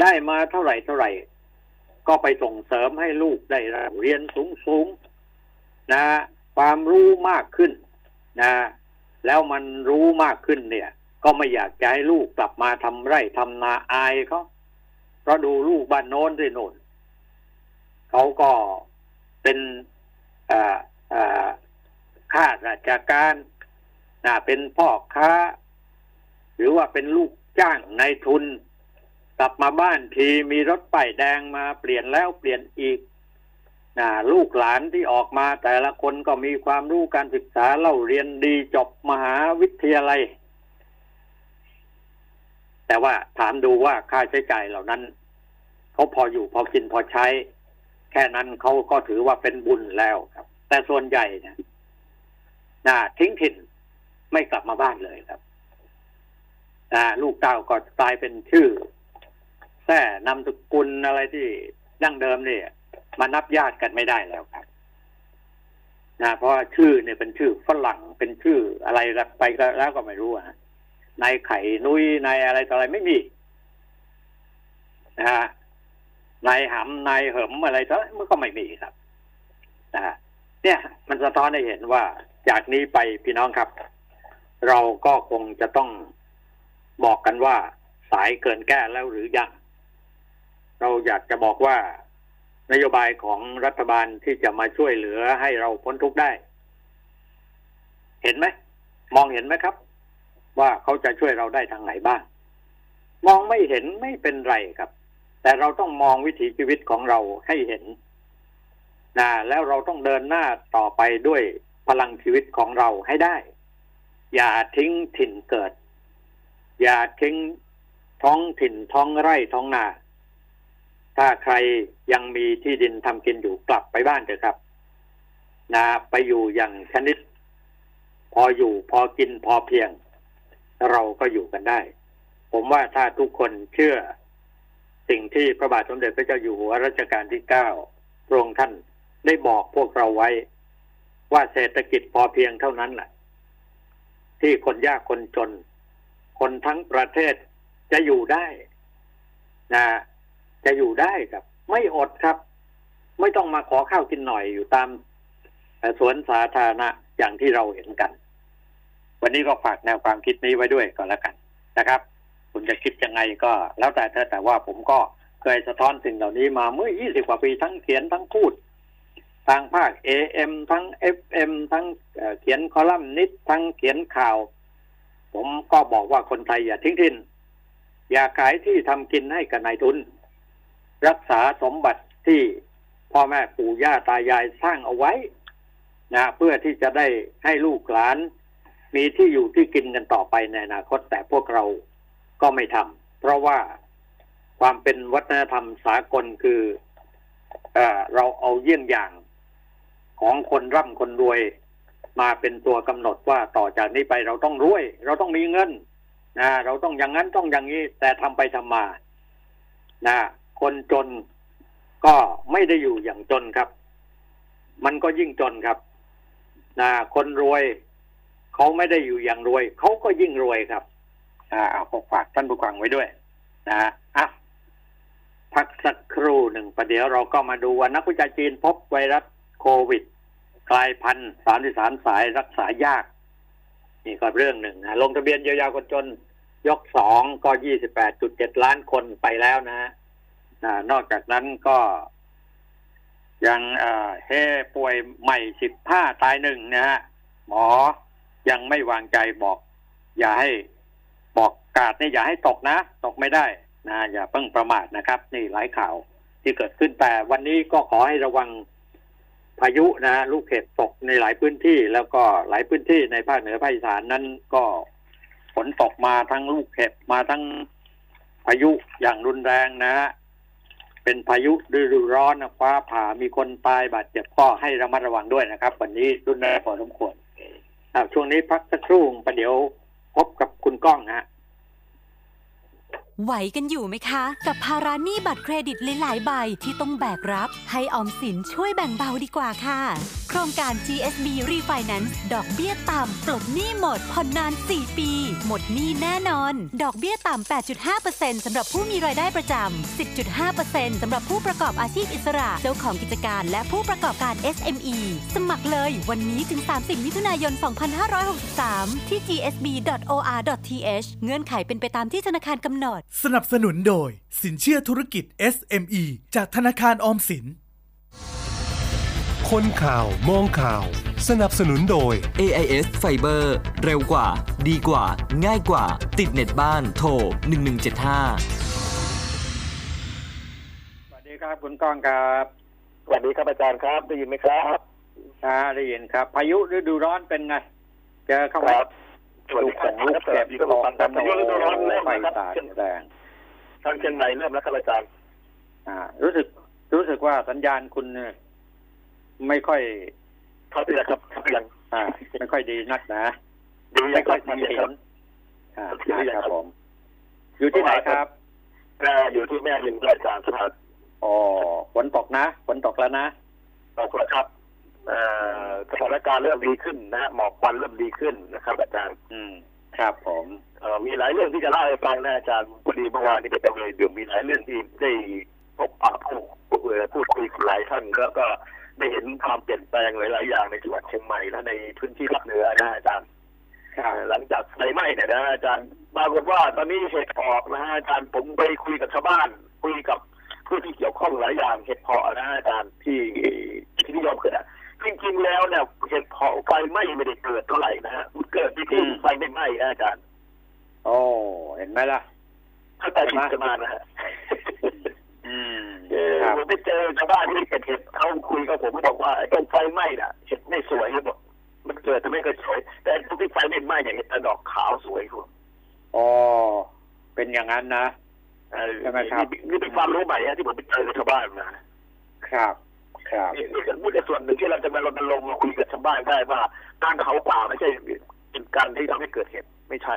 ได้มาเท่าไหร่เท่าไหร่ก็ไปส่งเสริมให้ลูกได้เรียนสูงๆนะความรู้มากขึ้นนะแล้วมันรู้มากขึ้นเนี่ยก็ไม่อยากจะให้ลูกกลับมาทำไร่ทำนาอายเขาเพราะดูลูกบ้านโน้นที่โน่นเขาก็เป็นข้าราชการนะเป็นพ่อค้า หรือว่าเป็นลูกจ้างนายทุนกลับมาบ้านทีมีรถป้ายแดงมาเปลี่ยนแล้วเปลี่ยนอีกนะลูกหลานที่ออกมาแต่ละคนก็มีความรู้การศึกษาเล่าเรียนดีจบมหาวิทยาลัยแต่ว่าถามดูว่าค่าใช้จ่ายเหล่านั้นเขาพออยู่พอกินพอใช้แค่นั้นเขาก็ถือว่าเป็นบุญแล้วครับแต่ส่วนใหญ่เนี่ยนะทิ้งถิ่นไม่กลับมาบ้านเลยครับนะลูกเต้าก็ตายเป็นชื่อแท้นามสกุลอะไรที่ดั้งเดิมเนี่ยมานับญาติกันไม่ได้แล้วครับนะเพราะชื่อเนี่ยเป็นชื่อฝรั่งเป็นชื่ออะไรไปแล้วก็ไม่รู้นะนายไข่นุ้ยนายอะไรต่ออะไรไม่มีนะฮะนายหำนายเหิมอะไรต่ออะไรมันก็ไม่มีครับนะฮะเนี่ยมันสะท้อนให้เห็นว่าจากนี้ไปพี่น้องครับเราก็คงจะต้องบอกกันว่าสายเกินแก้แล้วหรือยังเราอยากจะบอกว่านโยบายของรัฐบาลที่จะมาช่วยเหลือให้เราพ้นทุกข์ได้เห็นไหมมองเห็นไหมครับว่าเขาจะช่วยเราได้ทางไหนบ้างมองไม่เห็นไม่เป็นไรครับแต่เราต้องมองวิถีชีวิตของเราให้เห็นนะแล้วเราต้องเดินหน้าต่อไปด้วยพลังชีวิตของเราให้ได้อย่าทิ้งถิ่นเกิดอย่าทิ้งท้องถิ่นท้องไร่ท้องนาถ้าใครยังมีที่ดินทำกินอยู่กลับไปบ้านเถอะครับนะไปอยู่อย่างชนิดพออยู่พอกินพอเพียงเราก็อยู่กันได้ผมว่าถ้าทุกคนเชื่อสิ่งที่พระบาทสมเด็จพระเจ้าอยู่หัวรัชกาลที่เก้าพระองค์ท่านได้บอกพวกเราไว้ว่าเศรษฐกิจพอเพียงเท่านั้นแหละที่คนยากคนจนคนทั้งประเทศจะอยู่ได้นะจะอยู่ได้ครับไม่อดครับไม่ต้องมาขอข้าวกินหน่อยอยู่ตามสวนสาธารณะอย่างที่เราเห็นกันวันนี้ก็ฝากแนวความคิดนี้ไว้ด้วยก่อนแล้วกันนะครับคุณจะคิดยังไงก็แล้วแต่เธอแต่ว่าผมก็เคยสะท้อนสิ่งเหล่านี้มาเมื่อยี่สิบกว่าปีทั้งเขียนทั้งพูดทางภาค เอ เอ็ม ทั้ง เอฟ เอ็ม ทั้ง เอ่อ เขียนคอลัมนิสต์ทั้งเขียนข่าวผมก็บอกว่าคนไทยอย่าทิ้งถิ่นอย่าขายที่ทำกินให้กับนายทุนรักษาสมบัติที่พ่อแม่ปู่ย่าตายายสร้างเอาไว้นะเพื่อที่จะได้ให้ลูกหลานมีที่อยู่ที่กินกันต่อไปในอนาคตแต่พวกเราก็ไม่ทำเพราะว่าความเป็นวัฒนธรรมสากลคือ เอ่อ เราเอาเยี่ยงอย่างของคนร่ำคนรวยมาเป็นตัวกำหนดว่าต่อจากนี้ไปเราต้องรวยเราต้องมีเงินนะเราต้องอย่างนั้นต้องอย่างนี้แต่ทำไปทำมานะคนจนก็ไม่ได้อยู่อย่างจนครับมันก็ยิ่งจนครับนะคนรวยเขาไม่ได้อยู่อย่างรวยเขาก็ยิ่งรวยครับอ่าเอาฝากท่านผู้ฟังไว้ด้วยนะอ่ะพักสักครู่หนึ่งประเดี๋ยวเราก็มาดูว่านักวิจัยจีนพบไวรัสโควิดกลายพันธุ์สามสิบสามสายรักษายากนี่ก็เรื่องหนึ่งนะลงทะเบียนเยียวยาคนจนยกสองก็ ยี่สิบแปดจุดเจ็ด ล้านคนไปแล้วนะฮะนอกจากนั้นก็ยังเอ่อเฮ้ป่วยใหม่สิบห้าตายหนึ่งนะฮะหมอยังไม่วางใจบอกอย่าให้บอกกาดนี่อย่าให้ตกนะตกไม่ได้นะอย่าเพิ่งประมาทนะครับนี่หลายข่าวที่เกิดขึ้นแต่วันนี้ก็ขอให้ระวังพายุนะลูกเห็บตกในหลายพื้นที่แล้วก็หลายพื้นที่ในภาคเหนือภาคอีสานนั้นก็ฝนตกมาทั้งลูกเห็บมาทั้งพายุอย่างรุนแรงนะฮะเป็นพายุฤดูร้อนฟ้าผ่ามีคนตายบาดเจ็บก็ให้ระมัดระวังด้วยนะครับวันนี้รุนแรงพอสมควรช่วงนี้พักสักครู่ประเดี๋ยวพบกับคุณก้องฮะไหวกันอยู่ไหมคะกับภาระหนี้บัตรเครดิตหลายๆใบที่ต้องแบกรับให้ออมสินช่วยแบ่งเบาดีกว่าค่ะโครงการ จี เอส บี Refinance ดอกเบี้ยต่ำปลดหนี้หมดผ่อนนานสี่ปีหมดหนี้แน่นอนดอกเบี้ยต่ำ แปดจุดห้าเปอร์เซ็นต์ สำหรับผู้มีรายได้ประจำ สิบจุดห้าเปอร์เซ็นต์ สำหรับผู้ประกอบอาชีพอิสระเจ้าของกิจการและผู้ประกอบการ เอส เอ็ม อี สมัครเลยวันนี้ถึงสามสิบมิถุนายนสองพันห้าร้อยหกสิบสามที่ จี เอส บี ดอท โอ อาร์ ดอท ที เอช เงื่อนไขเป็นไปตามที่ธนาคารกำหนดสนับสนุนโดยสินเชื่อธุรกิจ เอส เอ็ม อี จากธนาคารออมสินคนข่าวมองข่าว สนับสนุนโดย เอ ไอ เอส Fiber เร็วกว่าดีกว่าง่ายกว่าติดเน็ตบ้านโทรหนึ่งหนึ่งเจ็ดห้าสวัสดีครับคุณก้องครับสวัสดีครับอาจารย์ครับได้ยินไหมครับอ่าได้ยินครับพายุฤดูร้อนเป็นไงเจอเข้ามาถูกของลูกแกะตอกพายุฤดูร้อนเริ่มแล้วครับเชียงแดงทางเชียงใหม่เริ่มแล้วครับอาจารย์อ่ารู้สึกรู้สึกว่าสัญญาณคุณไม่ค่อยเขาเตือนครับยังอ่าไม่ค่อยดีนักนะไม่ค่อยดีครับอ่าครับผมอยู่ที่ไหนครับก็อยู่ที่แม่ริมราชการครับอ๋อฝนตกนะฝนตกแล้วนะตกแล้วครับสถานการณ์เริ่มดีขึ้นนะหมอกควันเริ่มดีขึ้นนะครับอาจารย์อืมครับผมมีหลายเรื่องที่จะเล่าให้ฟังนะอาจารย์พอดีเมื่อวานนี้ไปเจอเลยเดี๋ยวมีหลายเรื่องที่ได้พบปะผู้พูดคุยกับหลายท่านแล้วก็ได้เห็นความเปลี่ยนแปลงหลายๆอย่างในจังหวัดเชียงใหม่และในพื้นที่ภาคเหนือนะอาจารย์หลังจากไฟไหม้เนี่ยนะอาจารย์ปรากฏว่าตอนนี้เห็ดออกนะอาจารย์ผมไปคุยกับชาวบ้านคุยกับผู้ที่เกี่ยวข้องหลายอย่างเห็ดเพาะนะอาจารย์ที่ที่นิยมเกิดจริงๆแล้วเนี่ยเห็ดเพาะไฟไหม้ไม่ได้เกิดเท่าไหร่นะฮะมันเกิดที่ที่ไฟไม่ไหม้อาจารย์โอ้เห็นไหมล่ะเข้าใจผิดกันมานะฮะผมไปเจอชาวบ้านที่เกิดเห็ดเขาคุยกับผมบอกว่าต้นไฟไหม้น่ะเห็ดไม่สวยครับบอกมันเกิดแต่ไม่เกิดสวยแต่ต้นที่ไฟไม่ไหม้เนี่ยเห็ดดอกขาวสวยครับอ๋อเป็นอย่างนั้นนะใช่ไหมครับนี่เป็นความรู้ใหม่ฮะที่ผมไปเจอชาวบ้านมาครับครับนี่ก็เป็นส่วนหนึ่งที่เราจะมารณรงค์มาคุยกับชาวบ้านได้ว่าการเผาป่าไม่ใช่เป็นการที่ทำให้เกิดเห็ดไม่ใช่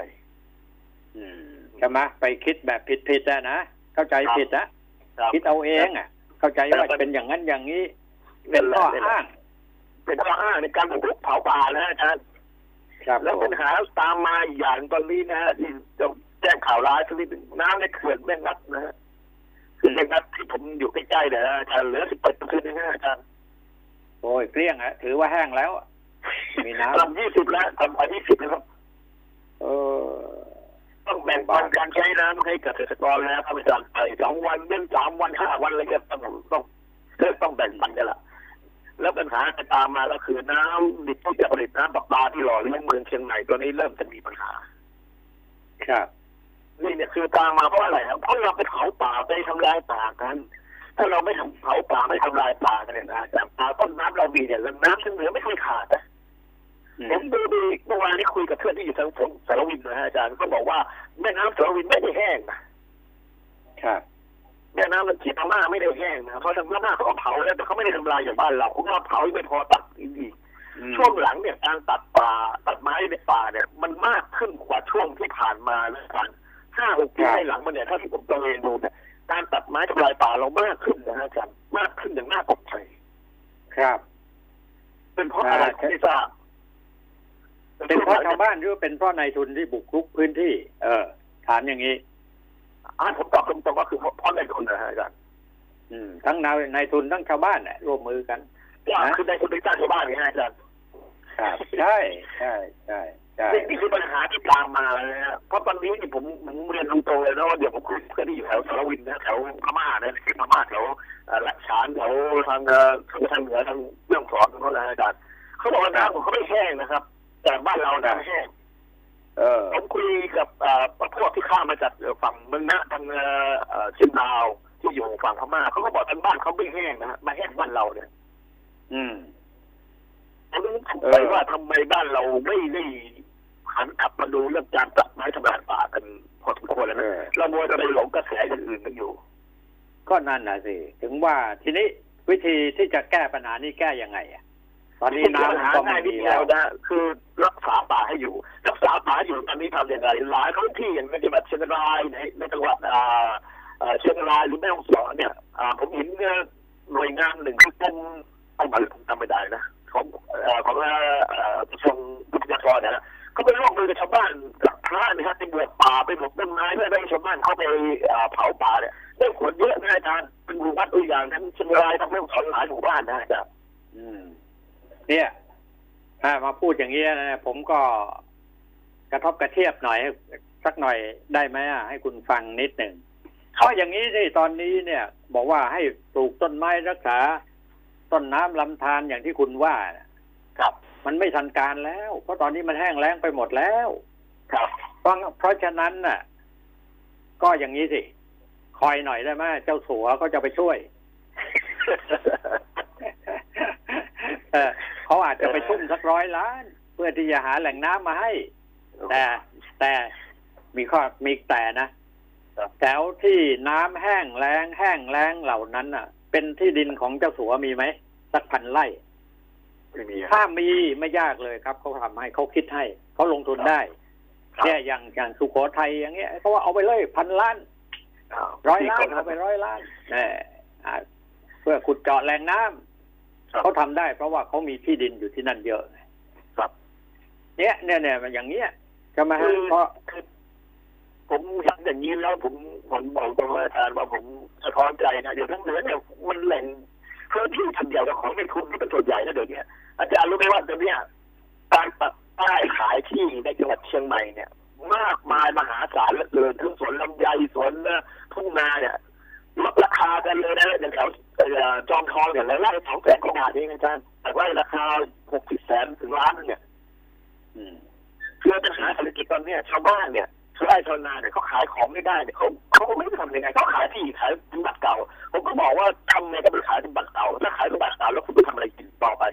ใช่ไหมไปคิดแบบผิดๆนะนะเข้าใจผิดนะคิดเอาเองอ่ะเข้าใจว่าเป็นอย่างนั้นอย่างนี้เป็นข้ออ้างเป็นข้ออ้างในการบุกรุกเผาป่านะอาจารย์แล้วปัญหาตามมาอย่างตอนนี้นะที่จะแจ้งข่าวร้ายสักนิดหนึ่งน้ำในเขื่อนแม่งัดนะฮะคือแม่งัดที่ผมอยู่ใกล้ๆเนี่ยอาจารย์เหลือสิบเปอร์เซ็นต์นะอาจารย์โอ้ยเกลี้ยงอ่ะถือว่าแห้งแล้วมีน้ำทำยี่สิบแล้วทำไปยี่สิบนะครับเออต้องแบ่งปันการใช้น้ำให้เกษตรกรนะครับอาจารย์ไปสองวันเว้นสามวันห้าวันอะไรก็ต้องต้องต้องแบ่งปันกันละแล้วปัญหาตามมาแล้วคือน้ำดิบที่จะผลิตน้ำประปาที่หล่อเลี้ยงเมืองเชียงใหม่ตอนนี้เริ่มจะมีปัญหาครับนี่เนี่ยคือตามมาเพราะอะไรครับเพราะเราไปเผาป่าไปทำลายป่ากันถ้าเราไม่ทำเผาป่าไม่ทำลายป่ากันเนี่ยนะแต่ป่าต้นน้ำเรามีเนี่ยน้ำเชียงเหนือไม่เคยขาดนะผมดูดีเมื่อวานนี้คุยกับเพื่อนที่อยู่ทางฝั่งสารวินนะอาจารย์ก็บอกว่าแม่น้ำสารวินไม่ได้แห้งนะครับแม่น้ำลำชีพม่าไม่ได้แห้งนะเพราะทางพม่าเขาเผาแล้วแต่เขาไม่ได้ทำลายอย่างบ้านเราเขาเผาไม่พอตัดอีกช่วงหลังเนี่ยการตัดป่าตัดไม้ในป่าเนี่ยมันมากขึ้นกว่าช่วงที่ผ่านมาแล้วกันห้าหกปีหลังมันเนี่ยถ้าผมตัวเองดูเนี่ยการตัดไม้ทำลายป่าเรามากขึ้นนะอาจารย์มากขึ้นอย่างน่าตกใจครับเป็นเพราะอะไรที่ทราบเป็นเพราะชาวบ้านหรือเป็นเพราะนายทุนที่บุกรุกพื้นที่เออถามอย่างนี้อ่านผมตอบตรงๆก็คือเพราะนายทุนนะฮะอาจารย์อืมทั้งนายนายทุนทั้งชาวบ้านเนี่ยร่วมมือกันนะคือนายทุนไปจ้างชาวบ้านนี่ฮะอาจารย์ครับใช่ใช่ใช่ใช่นี่คือปัญหาที่ตามมาเลยนะเพราะตอนนี้เนี่ยผมผมเรียนตรงๆเลยนะว่าเดี๋ยวผมคุยเพื่อนที่อยู่แถวสารวินนะแถวพม่าเนี่ยพม่าแถวหลักชานแถวทางทางเหนือทางเรื่องสอนเขาเลยอาจารย์เขาบอกว่าน้ำของเขาไม่แห้งนะครับแต่บ้านเราน่ะแห้งผมคุยกับพวกที่ข้ามาจากฝั่งเมืองนะทางเชียงดาวที่อยู่ฝั่งพม่าเขาก็บอกบ้านเขาไม่แห้งนะมาแห้งบ้านเราเนี่ยอืมผมรู้สึกว่าทำไมบ้านเราไม่ได้หันกลับมาดูเรื่องการตัดไม้ทำลายป่ากันพอสมควรแล้วนะเราโมจะไปหลงกระแสอย่างอื่นกันอยู่ก็นั่นน่ะสิถึงว่าทีนี้วิธีที่จะแก้ปัญหานี้แก้ยังไงอ่ะตอนนี้น้ำหาได้นิดเดียวนะคือรักษาป่าให้อยู่รักษาป่าอยู่ตอนนี้ทำอย่างไรหลายท้องที่อย่างในจังหวัดเชียงรายในในจังหวัดเชียงรายหรือแม่ฮ่องสอนเนี่ยผมเห็นหน่วยงานหนึ่งคือกรมต้องมาทำไม่ได้นะของของกระทรวงทรัพยากรเนี่ยก็ไปร่วมมือกับชาวบ้านกับพระนะฮะไปบวกป่าไปบวกต้นไม้เพื่อให้ชาวบ้านเข้าไปเผาป่าเนี่ยได้ผลเยอะนะอาจารย์เป็นหมู่บ้านตัวอย่างทั้งเชียงรายทั้งแม่ฮ่องสอนหลายหมู่บ้านนะอาจารย์เนี่ยมาพูดอย่างนี้นะผมก็กระทบกระเทียบหน่อยสักหน่อยได้ไหมให้คุณฟังนิดหนึ่งเพราะอย่างนี้ที่ตอนนี้เนี่ยบอกว่าให้ปลูกต้นไม้รักษาต้นน้ำลำธารอย่างที่คุณว่า ครับมันไม่ทันการแล้วเพราะตอนนี้มันแห้งแล้งไปหมดแล้วครับเพราะเพราะฉะนั้นน่ะก็อย่างนี้สิคอยหน่อยได้ไหมเจ้าสัวก็จะไปช่วยเออเขาอาจจะไปทุ่มสักร้อยล้านเพื่อที่จะหาแหล่งน้ำมาให้แต่แต่มีข้อมีแต่นะแถวที่น้ำแห้งแล้งแห้งแล้งเหล่านั้นอ่ะเป็นที่ดินของเจ้าสัวมีไหมสักพันไร่ถ้ามีไม่ยากเลยครับเขาทำให้เขาคิดให้เขาลงทุนได้เนี่ยอย่างอย่างสุโขทัยอย่างเงี้ยเขาว่าเอาไปเลยพันล้านร้อยล้านเอาไปร้อยล้านเนี่ยเพื่อขุดเจาะแหล่งน้ำเขาทำได้เพราะว่าเขามีที่ดินอยู่ที่นั่นเยอะเนี่ยเนี่ยเนี่ยอย่างเงี้ยจะมาให้เพราะผมทำอย่างนี้แล้วผมผมบอกตรงว่าอาจารย์ว่าผมสะท้อนใจนะเดี๋ยวทั้งเหนือเนี่ยมันแหล่งเพื่อที่ทำเดียวกับของในทุนที่เป็นส่วนใหญ่นะเดี๋ยวนี้อาจารย์รู้ไหมว่าเดี๋ยวนี้การปักป้ายขายที่ในจังหวัดเชียงใหม่เนี่ยมากมายมหาศาลเลยเลยทั้งสวนลำไยสวนทุ่งนาเนี่ยลดราคากันเลยนะอย่างแถวจอมทองเนี่ยแล้วไล่สองแสนกว่าบาทเองอาจารย์แต่ว่าราคาหกสิบแสนถึงล้านเนี่ยเพื่อปัญหาเศรษฐกิจตอนนี้ชาวบ้านเนี่ยชาวไร่ชาวนาเนี่ยเขาขายของไม่ได้เนี่ยเขาเขาไม่ทำยังไงเขาขายที่ขายเป็นบัตรเก่าผมก็บอกว่าทำไงก็ไปขายเป็นบัตรเก่าถ้าขายเป็นบัตรเก่าแล้วคุณไปทำอะไรกินต่อไป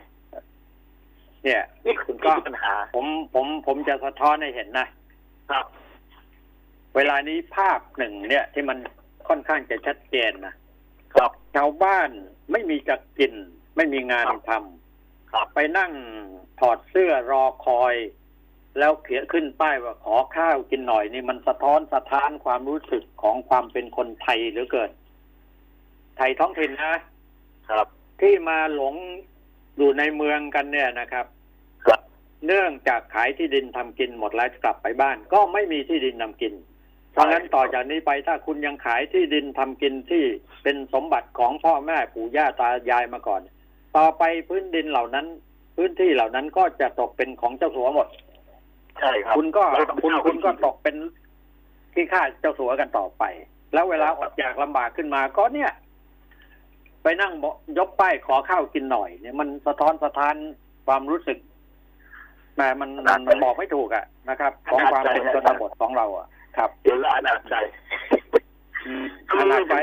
เนี่ยนี่คือปัญหาผมผมผมจะสะท้อนให้เห็นนะครับเวลานี้ภาพหนึ่งเนี่ยที่มันค่อนข้างจะชัดเจนนะครับชาวบ้านไม่มีจะกินไม่มีงานทำไปนั่งถอดเสื้อรอคอยแล้วเขียนขึ้นป้ายว่าขอข้าวกินหน่อยนี่มันสะท้อนสะท้านความรู้สึกของความเป็นคนไทยเหลือเกินไทยท้องถิ่นนะครับที่มาหลงอยู่ในเมืองกันเนี่ยนะครับเนื่องจากขายที่ดินทำกินหมดแล้วกลับไปบ้านก็ไม่มีที่ดินทำกินเพราะงั้นต่อจากนี้ไปถ้าคุณยังขายที่ดินทำกินที่เป็นสมบัติของพ่อแม่ปู่ย่าตายายมาก่อนต่อไปพื้นดินเหล่านั้นพื้นที่เหล่านั้นก็จะตกเป็นของเจ้าสัวหมดใช่ครับคุณก็คุณคุณก็ตกเป็นที่ข้าเจ้าสัวกันต่อไปแล้วเวลาอดอยากลำบากขึ้นมาก็เนี่ยไปนั่งยกป้ายขอข้าวกินหน่อยเนี่ยมันสะท้อนสะท้านความรู้สึกแต่มันมันบอกไม่ถูกอ่ะนะครับของความเป็นชนบทของเราอ่ะครับเดี๋ยวอนาจใจอนาจใจ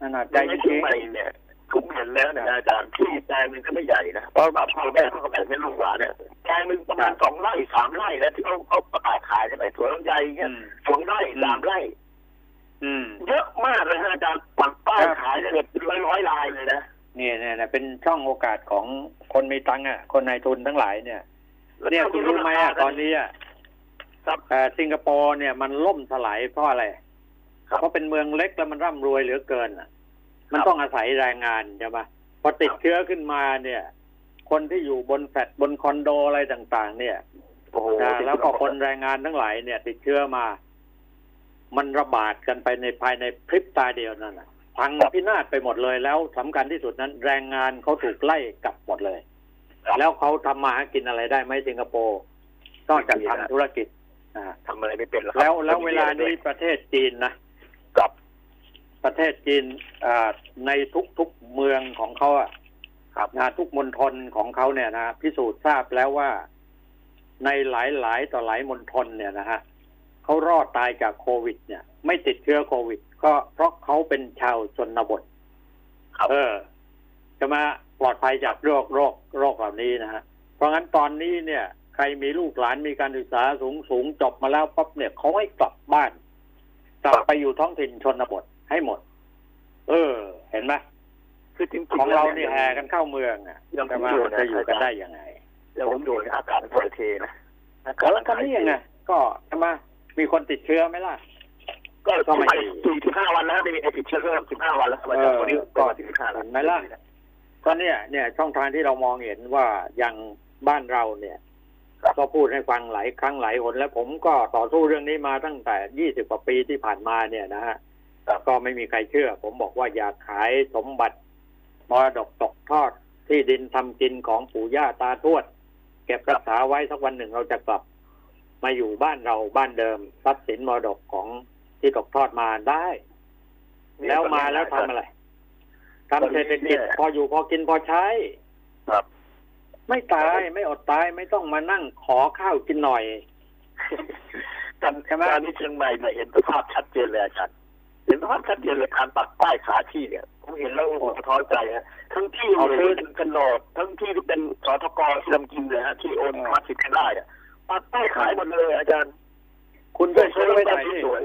อนาจใจจริงๆผมเห็นแล้วเนี่ยอาจารย์ที่แปลงมันก็ไม่ใหญ่นะเพราะแบบพ่อแม่เขาก็แบ่งให้ลูกหลานเนี่ยแปลงมันประมาณสองไร่สามไร่แล้วที่เขาเขาประกาศขายใช่ไหมสวนลำไยเงี้ยสองไร่สามไร่เยอะมากเลยอาจารย์ปักป้ายขายเนี่ยเป็นร้อยร้อยลายเลยนะเนี่ยเนี่ยเป็นช่องโอกาสของคนมีตังค์อ่ะคนนายทุนทั้งหลายเนี่ยเนี่ยคุณรู้ไหมอ่ะตอนนี้อ่ะสิงคโปร์เนี่ยมันล่มสลายเพราะอะไรเพราะเป็นเมืองเล็กแล้วมันร่ำรวยเหลือเกินอ่ะมันต้องอาศัยแรงงานใช่ไหมพอติดเชื้อขึ้นมาเนี่ยคนที่อยู่บนแฟลตบนคอนโดอะไรต่างๆเนี่ยแล้วก็คนแรงงานทั้งหลายเนี่ยติดเชื้อมามันระบาดกันไปในภายในพริบตาเดียวนั่นพังพินาศไปหมดเลยแล้วสำคัญที่สุดนั้นแรงงานเขาถูกไล่กลับหมดเลยแล้วเขาทำมาหากินอะไรได้ไหมสิงคโปร์นอกจากทำธุรกิจทำอะไรไม่เป็นแล้วแล้วเวลานี้ประเทศจีนนะประเทศจีนในทุกๆเมืองของเขาอ่ะนะทุกมณฑลของเขาเนี่ยนะพิสูจน์ทราบแล้วว่าในหลายๆต่อหลายมณฑลเนี่ยนะฮะเขารอดตายจากโควิดเนี่ยไม่ติดเชื้อโควิดก็เพราะเขาเป็นชาวชนบทเออจะมาปลอดภัยจากโรคโรคโรคเหล่านี้นะฮะเพราะงั้นตอนนี้เนี่ยใครมีลูกหลานมีการศึกษาสูงๆจบมาแล้วปั๊บเนี่ยเขาให้กลับบ้านกลับไปอยู่ท้องถิ่นชนบทให้หมดเออเห็นไหมคือจริงๆของเราเนี่ยแห่กันเข้าเมืองอ่ะแต่ว่าจะอยู่กันได้ยังไงแล้วผมดูอากาศมันโอเคนะแล้วก็นี่ยังไงก็ทำไมมีคนติดเชื้อไหมล่ะก็ไม่สี่สิบห้าวันแล้วไม่มีติดเชื้อเพิ่มสิบห้าวันแล้วเออก็สี่สิบห้าวันไม่ล่ะก็เนี่ยเนี่ยช่องทางที่เรามองเห็นว่าอย่างบ้านเราเนี่ยก็พูดให้ฟังหลายครั้งหลายหนแล้วผมก็ต่อสู้เรื่องนี้มาตั้งแต่ยี่สิบกว่าปีที่ผ่านมาเนี่ยนะฮะก็ไม่มีใครเชื่อผมบอกว่าอย่าขายสมบัติมรดกตกทอดที่ดินทำกินของปู่ย่าตาทวดเก็บรักษาไว้สักวันหนึ่งเราจะกลับมาอยู่บ้านเราบ้านเดิมทรัพย์สินมรดกของที่ตกทอดมาได้แล้วมาแล้วทำอะไรทำเศรษฐกิจพออยู่พอกินพอใช้ ไม่ตายไม่อดตายไม่ต้องมานั่งขอข้าวกินหน่อยตอนนี้เชียงใหม่มาเห็นภาพชัดเจนเลยอาจารย์เห็นภาพชัดเจนเลยการปักป้ายขาที่เนี่ยผมเห็นแล้วผมท้อใจฮะทั้งที่เอาเลยถึงกันหลอดทั้งที่เป็นสทกที่ทำกินเลยฮะที่โอนมาสิทธิ์กันได้อะปักป้ายขายหมดเลยอาจารย์คุณได้ซื้อไว้ได้สวย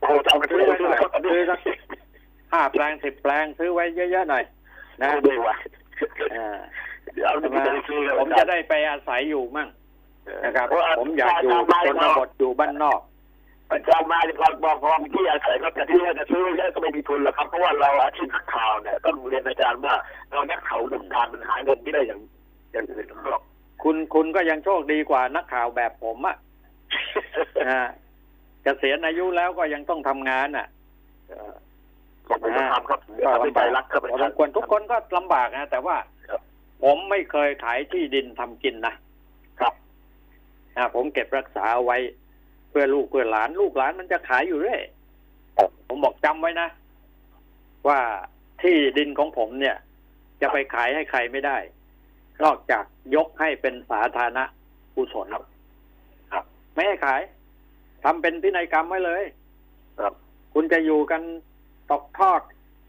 โอ้จะเอาไปซื้อไว้ได้ซื้อสักห้าแปลงสิบแปลงซื้อไว้เยอะๆหน่อยนะดีว่ะผมจะได้ไปอาศัยอยู่มั่งนะครับผมอยากอยู่ชนบทอยู่บ้านนอกอาจารย์มาในความบอกความที่อาศัยก็จะที่จะซื้อเยอะก็ไม่มีทุนแล้วครับเพราะว่าเราอาชีพนักข่าวเนี่ยก็เรียนอาจารย์ว่าเรานักข่าวหนึ่งการมันหาเงินไม่ได้อย่างอย่างอื่นหรอกคุณคุณก็ยังโชคดีกว่านักข่าวแบบผมอ่ะเกษียณอายุแล้วก็ยังต้องทำงานอ่ะก็เป็นธรรมครับเป็นใบรักครับอาจารย์ควรทุกคนก็ลำบากนะแต่ว่าผมไม่เคยขายที่ดินทำกินนะครับผมเก็บรักษาไว้เพื่อลูกเพื่อหลานลูกหลานมันจะขายอยู่เรื่อยผมบอกจำไว้นะว่าที่ดินของผมเนี่ยจะไปขายให้ใครไม่ได้นอกจากยกให้เป็นสาธารณกุศลครับไม่ให้ขายทำเป็นพินัยกรรมไว้เลยครับคุณจะอยู่กันตกทอด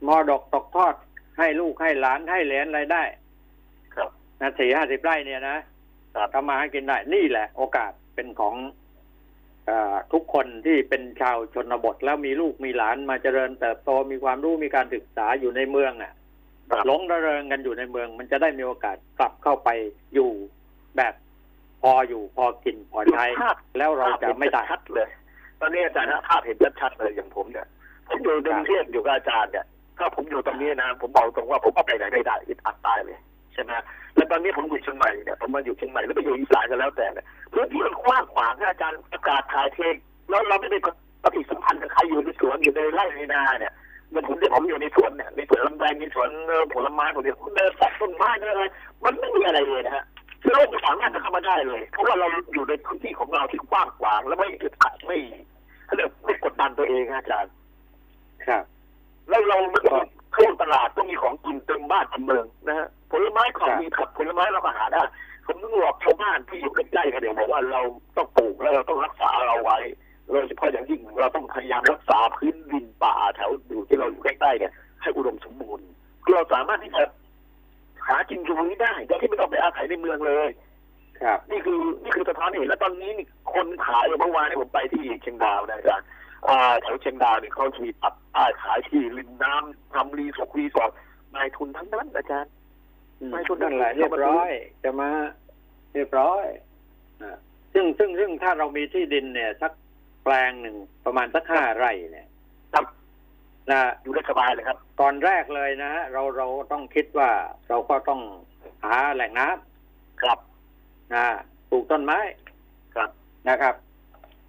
มอดกตกทอดให้ลูกให้หลานให้เหลนอะไรได้ครับนะสี่ห้าสิบไร่เนี่ยนะทำมาให้กินได้นี่แหละโอกาสเป็นของทุกคนที่เป็นชาวชนบทแล้วมีลูกมีหลานมาเจริญเติบโตมีความรู้มีการศึกษาอยู่ในเมืองอ่ะหลงระเริงกันอยู่ในเมืองมันจะได้มีโอกาสกลับเข้าไปอยู่แบบพออยู่พอกินพอใช้แล้วเราจะไม่ได้ชัดเลยตอนนี้อาจารย์ภาพเห็นชัดเลยอย่างผมเนี่ยผมอยู่ดึงเทียนอยู่กับอาจารย์เนี่ยถ้าผมอยู่ตรงนี้นะผมบอกตรงว่าผมก็ไปไหนไม่ได้อิดอัดตายเลยใช่ไหมแล้วตอนนี้ผมอยู่เชียงใหม่เนี่ยผมมาอยู่เชียงใหม่แล้วไปอยู่อีสานกันแล้วแต่เนี่ยพื้นที่มันกว้างขวางอาจารย์อากาศถ่ายเทแล้วเราไม่ได้ปฏิสัมพันธ์กับใครอยู่ในสวนอยู่ในไร่ในนาเนี่ยมันผมที่ผมอยู่ในสวนเนี่ยในสวนลำไยในสวนผลไม้ผมเนี่ยผมเดินตัดต้นไม้อะไรมันไม่มีอะไรเลยนะฮะโลกมันสามารถจะเข้ามาได้เลยเพราะว่าเราอยู่ในพื้นที่ของเราที่กว้างขวางแล้วไม่อึดอัดไม่เขาเรียกไม่กดดันตัวเองอาจารย์ครับแล้วเราเมื่อก่อนเข้าตลาดต้องมีของกินเต็มบ้านเต็มเมืองนะฮะผลไม้ของมีผักผลไม้เราก็หาได้ผมต้องบอกชาวบ้านที่อยู่ใกล้ๆกันเดี๋ยวบอกว่าเราต้องปลูกแล้วเราต้องรักษาเราไว้โดยเฉพาะอย่างยิ่งเราต้องพยายามรักษาพื้นดินป่าแถวอยู่ที่เราอยู่ใกล้ๆเนี่ยให้อุดมสมบูรณ์เราสามารถที่จะหากินอยู่ตรงนี้ได้โดยที่ไม่ต้องไปอาศัยในเมืองเลยครับนี่คือนี่คือสถานที่แล้วตอนนี้นี่คนขายเมื่อวานที่ผมไปที่เชียงดาวนะอาจารย์แถวเชียงดาวเนี่ยเขาจะมีตัดอ้ายขายที่ริมน้ำทำรีสอร์ทรีสอร์ทนายทุนทั้งนั้นอาจารย์นายทุนนั่นแหละเรียบร้อยจะมาเรียบร้อยซึ่งซึ่งซึ่งถ้าเรามีที่ดินเนี่ยสักแปลงหนึ่งประมาณสักห้าไร่เนี่ยครับนะอยู่ได้สบายเลยครับตอนแรกเลยนะเราเราต้องคิดว่าเราก็ต้องหาแหล่งน้ำครับนะปลูกต้นไม้ครับนะครับ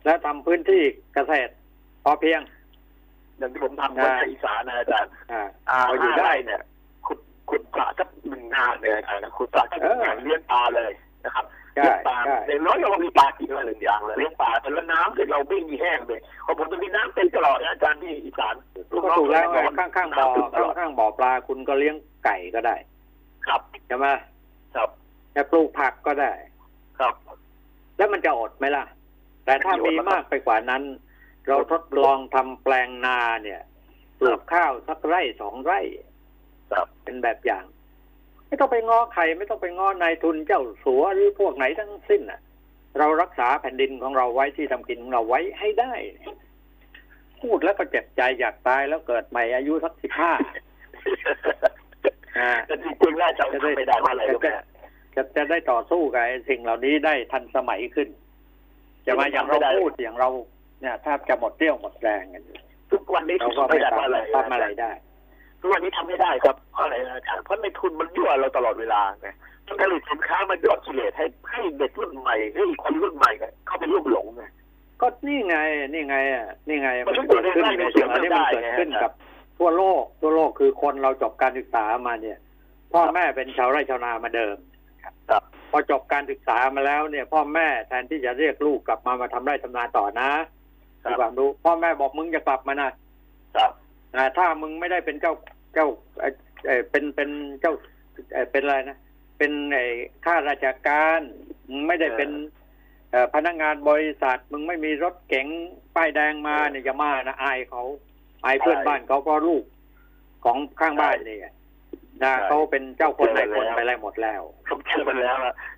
และทำพื้นที่เกษตรพอเพียงอย่างที่ผมทำคนอีสานนะอาจารย์อ่าอยู่ได้เนี่ยขุดขุดปลาสักหนึ่งนาเลยนะขุดปลาสักหนึ่งนาเลี้ยงปลาเลยนะครับเลี้ยงปลาในน้อยเรามีปลากินอะไรหนึ่งอย่างเลยเลี้ยงปลาแต่ละน้ำแต่เราไม่มีแห้งเลยเพราะผมจะมีน้ำเป็นตลอดนะอาจารย์ที่อีสานลูกน้องข้างข้างบ่อข้างบ่อปลาคุณก็เลี้ยงไก่ก็ได้ครับใช่ไหมครับจะปลูกผักก็ได้ครับแล้วมันจะอดไหมล่ะแต่ถ้ามีมากไปกว่านั้นเราทดลองทำแปลงนาเนี่ยปลูกข้าวสักไร่สองไร่เป็นแบบอย่างไม่ต้องไปง้อใครไม่ต้องไปง้อนายทุนเจ้าสัวหรือพวกไหนทั้งสิ้นอ่ะเรารักษาแผ่นดินของเราไว้ที่ทำกินของเราไว้ให้ได้พูดแล้วก็เจ็บใจอยากตายแล้วเกิดใหม่อายุสักสิบห้าจะได้จริงๆจะได้ไม่ได้อะไรจะจะได้ต่อสู้กับสิ่งเหล่านี้ได้ทันสมัยขึ้นจะมาอย่างเราพูดอย่างเราเนี่ยถ้าจะหมดเรี่ยวหมดแรงกันทุกวันนี้เราก็ไม่ได้ทำอะไรได้ทุกวันนี้ทำไม่ได้ครับเพราะอะไรอาจารย์เพราะในทุนมันยั่วเราตลอดเวลาไงมันผลิตสินค้ามันยั่วกิเลสให้ให้เด็กรุ่นใหม่ให้คนรุ่นใหม่เขาเป็นลูกหลงไงก็นี่ไงนี่ไงอ่ะนี่ไงมันเกิดขึ้นในสิ่งที่มันเกิดขึ้นกับทั่วโลกทั่วโลกคือคนเราจบการศึกษามาเนี่ยพ่อแม่เป็นชาวไร่ชาวนามาเดิมครับพอจบการศึกษามาแล้วเนี่ยพ่อแม่แทนที่จะเรียกลูกกลับมามาทำไร่ทำนาต่อนะมีความรู้พ่อแม่บอกมึงจะกลับมานะถ้ามึงไม่ได้เป็นเจ้าเจ้าเป็นเป็นเจ้าเป็นอะไรนะ เป็นไอ้ข้าราชการไม่ได้เป็นพนักงานบริษัทมึงไม่มีรถเก๋งป้ายแดงมาเนี่ยอย่ามานะอายเขาอายเพื่อนบ้านเขาก็ลูกของข้างบ้านนี่นะเขาเป็นเจ้าคนนายคนไปอะไรหมดแล้วเขาเชื่อมันแล้ว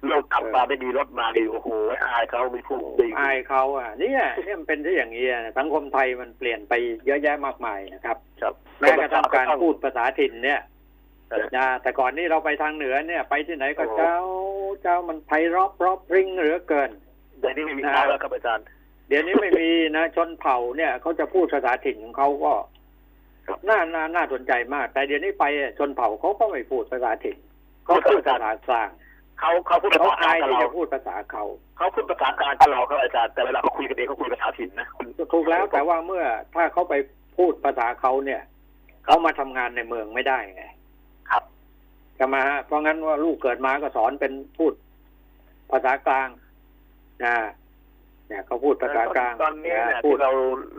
เราขับมาไม่ดีรถมาดีโอ้โหอายเขาไม่พูดจริงอายเขาอ่ะเนี่ยเนี่ยมันเป็นที่อย่างนี้สังคมไทยมันเปลี่ยนไปเยอะแยะมากมายนะครับแม้กระทั่งการพูดภาษาถิ่นเนี่ยนะแต่ก่อนนี้เราไปทางเหนือเนี่ยไปที่ไหนก็เจ้าเจ้ามันไพเราะเพราะพริ้งเหลือเกินเดี๋ยวนี้ไม่มีแล้วครับอาจารย์เดี๋ยวนี้ไม่มีนะชนเผ่าเนี่ยเขาจะพูดภาษาถิ่นของเขาก็น่าน่าน่าสนใจมากแต่เดี๋ยวนี้ไปชนเผ่าเขาก็ไม่พูดภาษาถิ่นเขาพูดภาษาสร้างเขาเขาพูดเขาอายที่จะพูดภาษาเขาเขาพูดภาษากลางกับเราครับอาจารย์แต่เวลาเขาคุยกันเองเขาคุยภาษาถิ่นนะถูกแล้วแต่ว่าเมื่อถ้าเขาไปพูดภาษาเขาเนี่ยเขามาทำงานในเมืองไม่ได้ไงครับจะมาเพราะงั้นว่าลูกเกิดมาก็สอนเป็นพูดภาษากลางนะเนี่ยเขาพูดภาษากลางตอนนี้เนี่ยที่เรา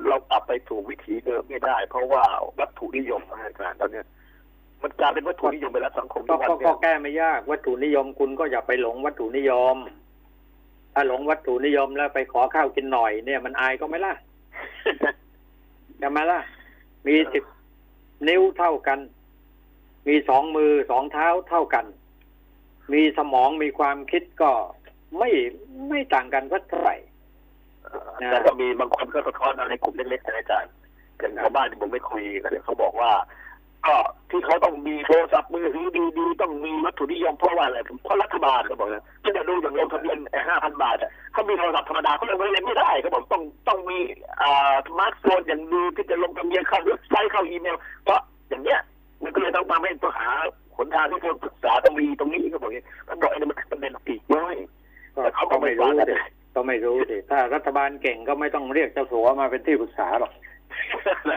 เรากลับไปสู่วิถีเดิมไม่ได้เพราะว่าวัตถุนิยมอาจารย์ตอนนี้มันกลายเป็นวัตถุนิยมไปแล้วสังคมทุกวันเนี่ยก็แก้ไม่ยากวัตถุนิยมคุณก็อย่าไปหลงวัตถุนิยมถ้าหลงวัตถุนิยมแล้วไปขอข้าวกินหน่อยเนี่ยมันอายก็ไม่ล่ะจะมาล่ะมีสิบนิ้วเท่ากันมีสองมือสองเท้าเท่ากันมีสมองมีความคิดก็ไม่ไม่ต่างกันเท่าไหร่แต่ก็มีบางคนก็สะท้อนในกลุ่มเล็กๆอาจารย์อย่างชาวบ้านที่ผมไม่คุยกันเนี่ยเขาบอกว่าก็ที่เขาต้องมีโทรศัพท์มือถือดีๆต้องมีวัตถุนิยมเพราะว่าอะไรเพราะรัฐบาลเขาบอกนะถ้าจะดูอย่างลงทะเบียนห้าพันบาทเขามีโทรศัพท์ธรรมดาเขาเลยเล่นไม่ได้เขาบอกต้องต้องมีสมาร์ทโฟนอย่างดีที่จะลงทะเบียนเข้าเว็บไซต์เข้าอีเมลเพราะอย่างเนี้ยมันก็เลยต้องมาเป็นปัญหาหนทางที่คนศึกษาต้องมีตรงนี้เขาบอกเนี่ยมันดรอปเนี่ยมันเป็นเป็นปีกย่อยแต่เขาก็ไม่รู้เลยก็ไม่รู้สิถ้ารัฐบาลเก่งก็ไม่ต้องเรียกเจ้าสัวมาเป็นที่ปรึกษาหรอก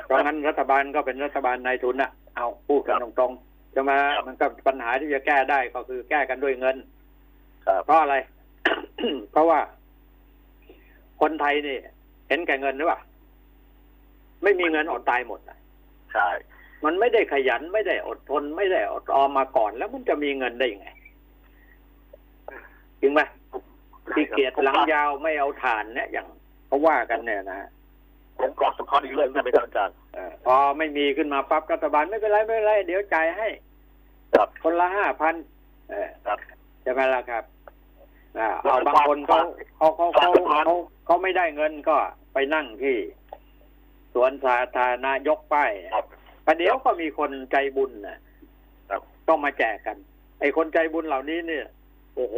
เพราะงั้นรัฐบาลก็เป็นรัฐบาลนายทุนน่ะเอาพูดกันตรงๆจะมามันก็ปัญหาที่จะแก้ได้ก็คือแก้กันด้วยเงินเพราะอะไร เพราะว่าคนไทยนี่เห็นแก่เงินหรือเปล่าไม่มีเงินอดตายหมดใช่มันไม่ได้ขยันไม่ได้อดทนไม่ได้อดออมมาก่อนแล้วมันจะมีเงินได้ยังไงจริงไหมขี้เกียจหลังยาวไม่เอาฐานเนี่ยอย่างเขาว่ากันเนี่ยนะผมกรอกสะท้อนอีกเรื่องได้ไหมครับอาจารย์พอไม่มีขึ้นมาปั๊บรัฐบาลไม่เป็นไรไม่เป็นไรเดี๋ยวจ่ายให้คนละห้าพันใช่ไหมล่ะครับเอาบางคนเขาเขาเขาเขาเขาไม่ได้เงินก็ไปนั่งที่สวนสาธารณะยกป้ายประเดี๋ยวก็มีคนใจบุญนะต้องมาแจกกันไอ้คนใจบุญเหล่านี้เนี่ยโอ้โห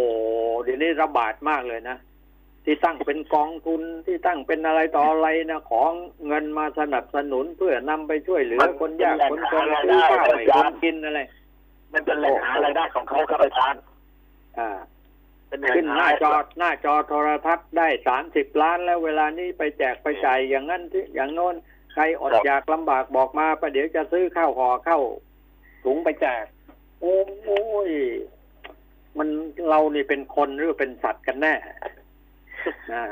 เดี๋ยวนี้ระบาดมากเลยนะที่ตั้งเป็นกองทุนที่ตั้งเป็นอะไรต่ออะไรนะของเงินมาสนับสนุนเพื่อนำไปช่วยเหลือคนยากคนจนที่ข้าวไม่คนกินอะไรมันเป็นแหล่งหารายได้ของเขาครับอาจารย์อ่าขึ้นหน้าจอหน้าจอโทรทัศน์ได้สามสิบล้านแล้วเวลานี้ไปแจกไปจ่ายอย่างนั้นที่อย่างโน้นใครอดอยากลำบากบอกมาประเดี๋ยวจะซื้อข้าวห่อข้าวถุงไปแจกโอ้ยมันเรานี่เป็นคนหรือเป็นสัตว์กันแน่นะ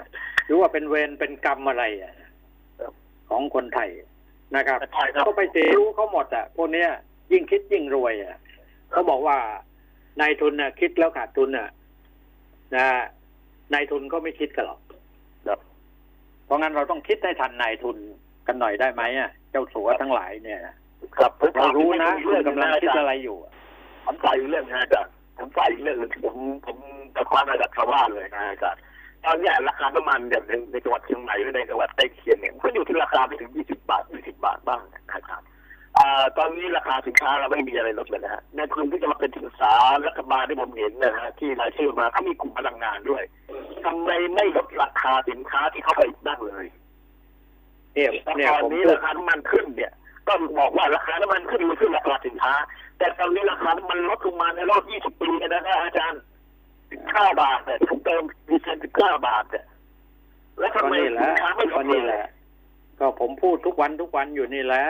หรือว่าเป็นเวรเป็นกรรมอะไรอ่ะของคนไทยนะครับก็ไปเสียรู้เขาหมดอ่ะพวกเนี้ยยิ่งคิดยิ่งรวยอ่ะเขาบอกว่านายทุนน่ะคิดแล้วขาดทุนน่ะนะนายทุนก็ไม่คิดกันหรอกเพราะงั้นเราต้องคิดให้ทันนายทุนกันหน่อยได้ไหมอ่ะเจ้าสัวทั้งหลายเนี่ยครับเรารู้นะเรื่องกำลังคิดอะไรอยู่ผมใจเรื่องนะจ๊ะผมใส่เรื่องผมผมตะคว้าระดับชาวบ้านเลยนะอาจารย์ตอนนี้ราคาน้ำมันแบบในจังหวัดเชียงใหม่หรือในจังหวัดใกล้เคียงเนี่ยก็อยู่ที่ราคาไปถึงยี่สิบบาทยี่สิบบาทบ้างนะครับตอนนี้ราคาสินค้าเราไม่มีอะไรลดเลยนะฮะในพื้นที่จะมาเป็นที่ศึกษารัฐบาลที่ผมเห็นนะฮะที่รายชื่อมาเขามีกลุ่มพลังงานด้วยทำไมไม่ลดราคาสินค้าที่เข้าไปบ้างเลยเนี่ยตอนนี้ราคาน้ำมันขึ้นเนี่ยก็บอกว่าราคาน้ำมันขึ้นมันขึ้นราคาสินค้าแต่ตอนนี้ราคาน้ำมันลดลงมาในรอบยี่สิบปีกันนะอาจารย์สิบเก้าบาทเนี่ยผมเติมดิเซลสิบเก้าบาทเนี่ยแล้วทำไมสินค้าไม่ลดเลยก็ผมพูดทุกวันทุกวันอยู่นี่แหละ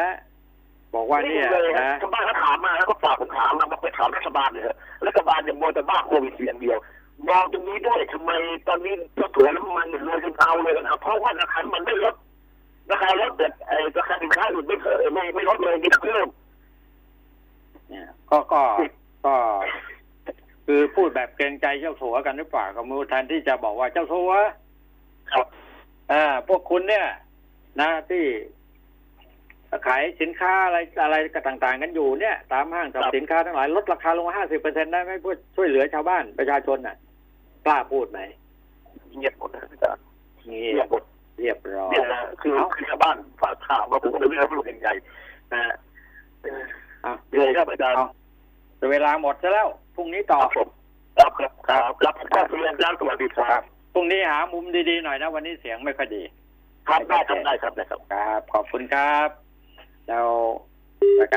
บอกว่าเนี่ยนะชาวบ้านถามมาแล้วก็ฝากผมถามมาบอกไปถามรัฐบาลเลยรัฐบาลเนี่ยมัวแต่บ้าโควิดอย่างเดียวมองตรงนี้ด้วยทำไมตอนนี้ก็ถือน้ำมันเลยกันเอาเลยกันเอาเพราะว่าราคามันไม่ลดราคารถแต่ราคาสินค้าอื่นไม่ไม่ไม่ลดเลยนี่เพิ่มเนี่ยก็ก็ก็ คือพูดแบบเกรงใจเจ้าสัวกันหรือเปล่าก็ไม่รู้แทนที่จะบอกว่าเจ้าสัวครับอ่าพวกคุณเนี่ยนะที่ขายสินค้าอะไรอะไรต่างๆกันอยู่เนี่ยตามห้างสรรพสินค้าทั้งหลายลดราคาลง ห้าสิบเปอร์เซ็นต์ ได้ไหมเพื่อช่วยเหลือชาวบ้านประชาชนน่ะกล้าพูดไหมเงียบหมดอาจารย์เงียบหมดเรียบร้อยคือคือชาวบ้านฝากข่าวว่าผมจะเลือกผู้เป็นใหญ่นะอ่ะเดี๋ยวครับอาจารย์เวลาหมดซะแล้วพรุ่งนี้ต่อครับครับครับรับข้อเสนอแล้วสวัสดีครับพรุ่งนี้หามุมดีๆหน่อยนะวันนี้เสียงไม่ค่อยดีครับได้ครับได้ครับได้ครับขอบคุณครับเรา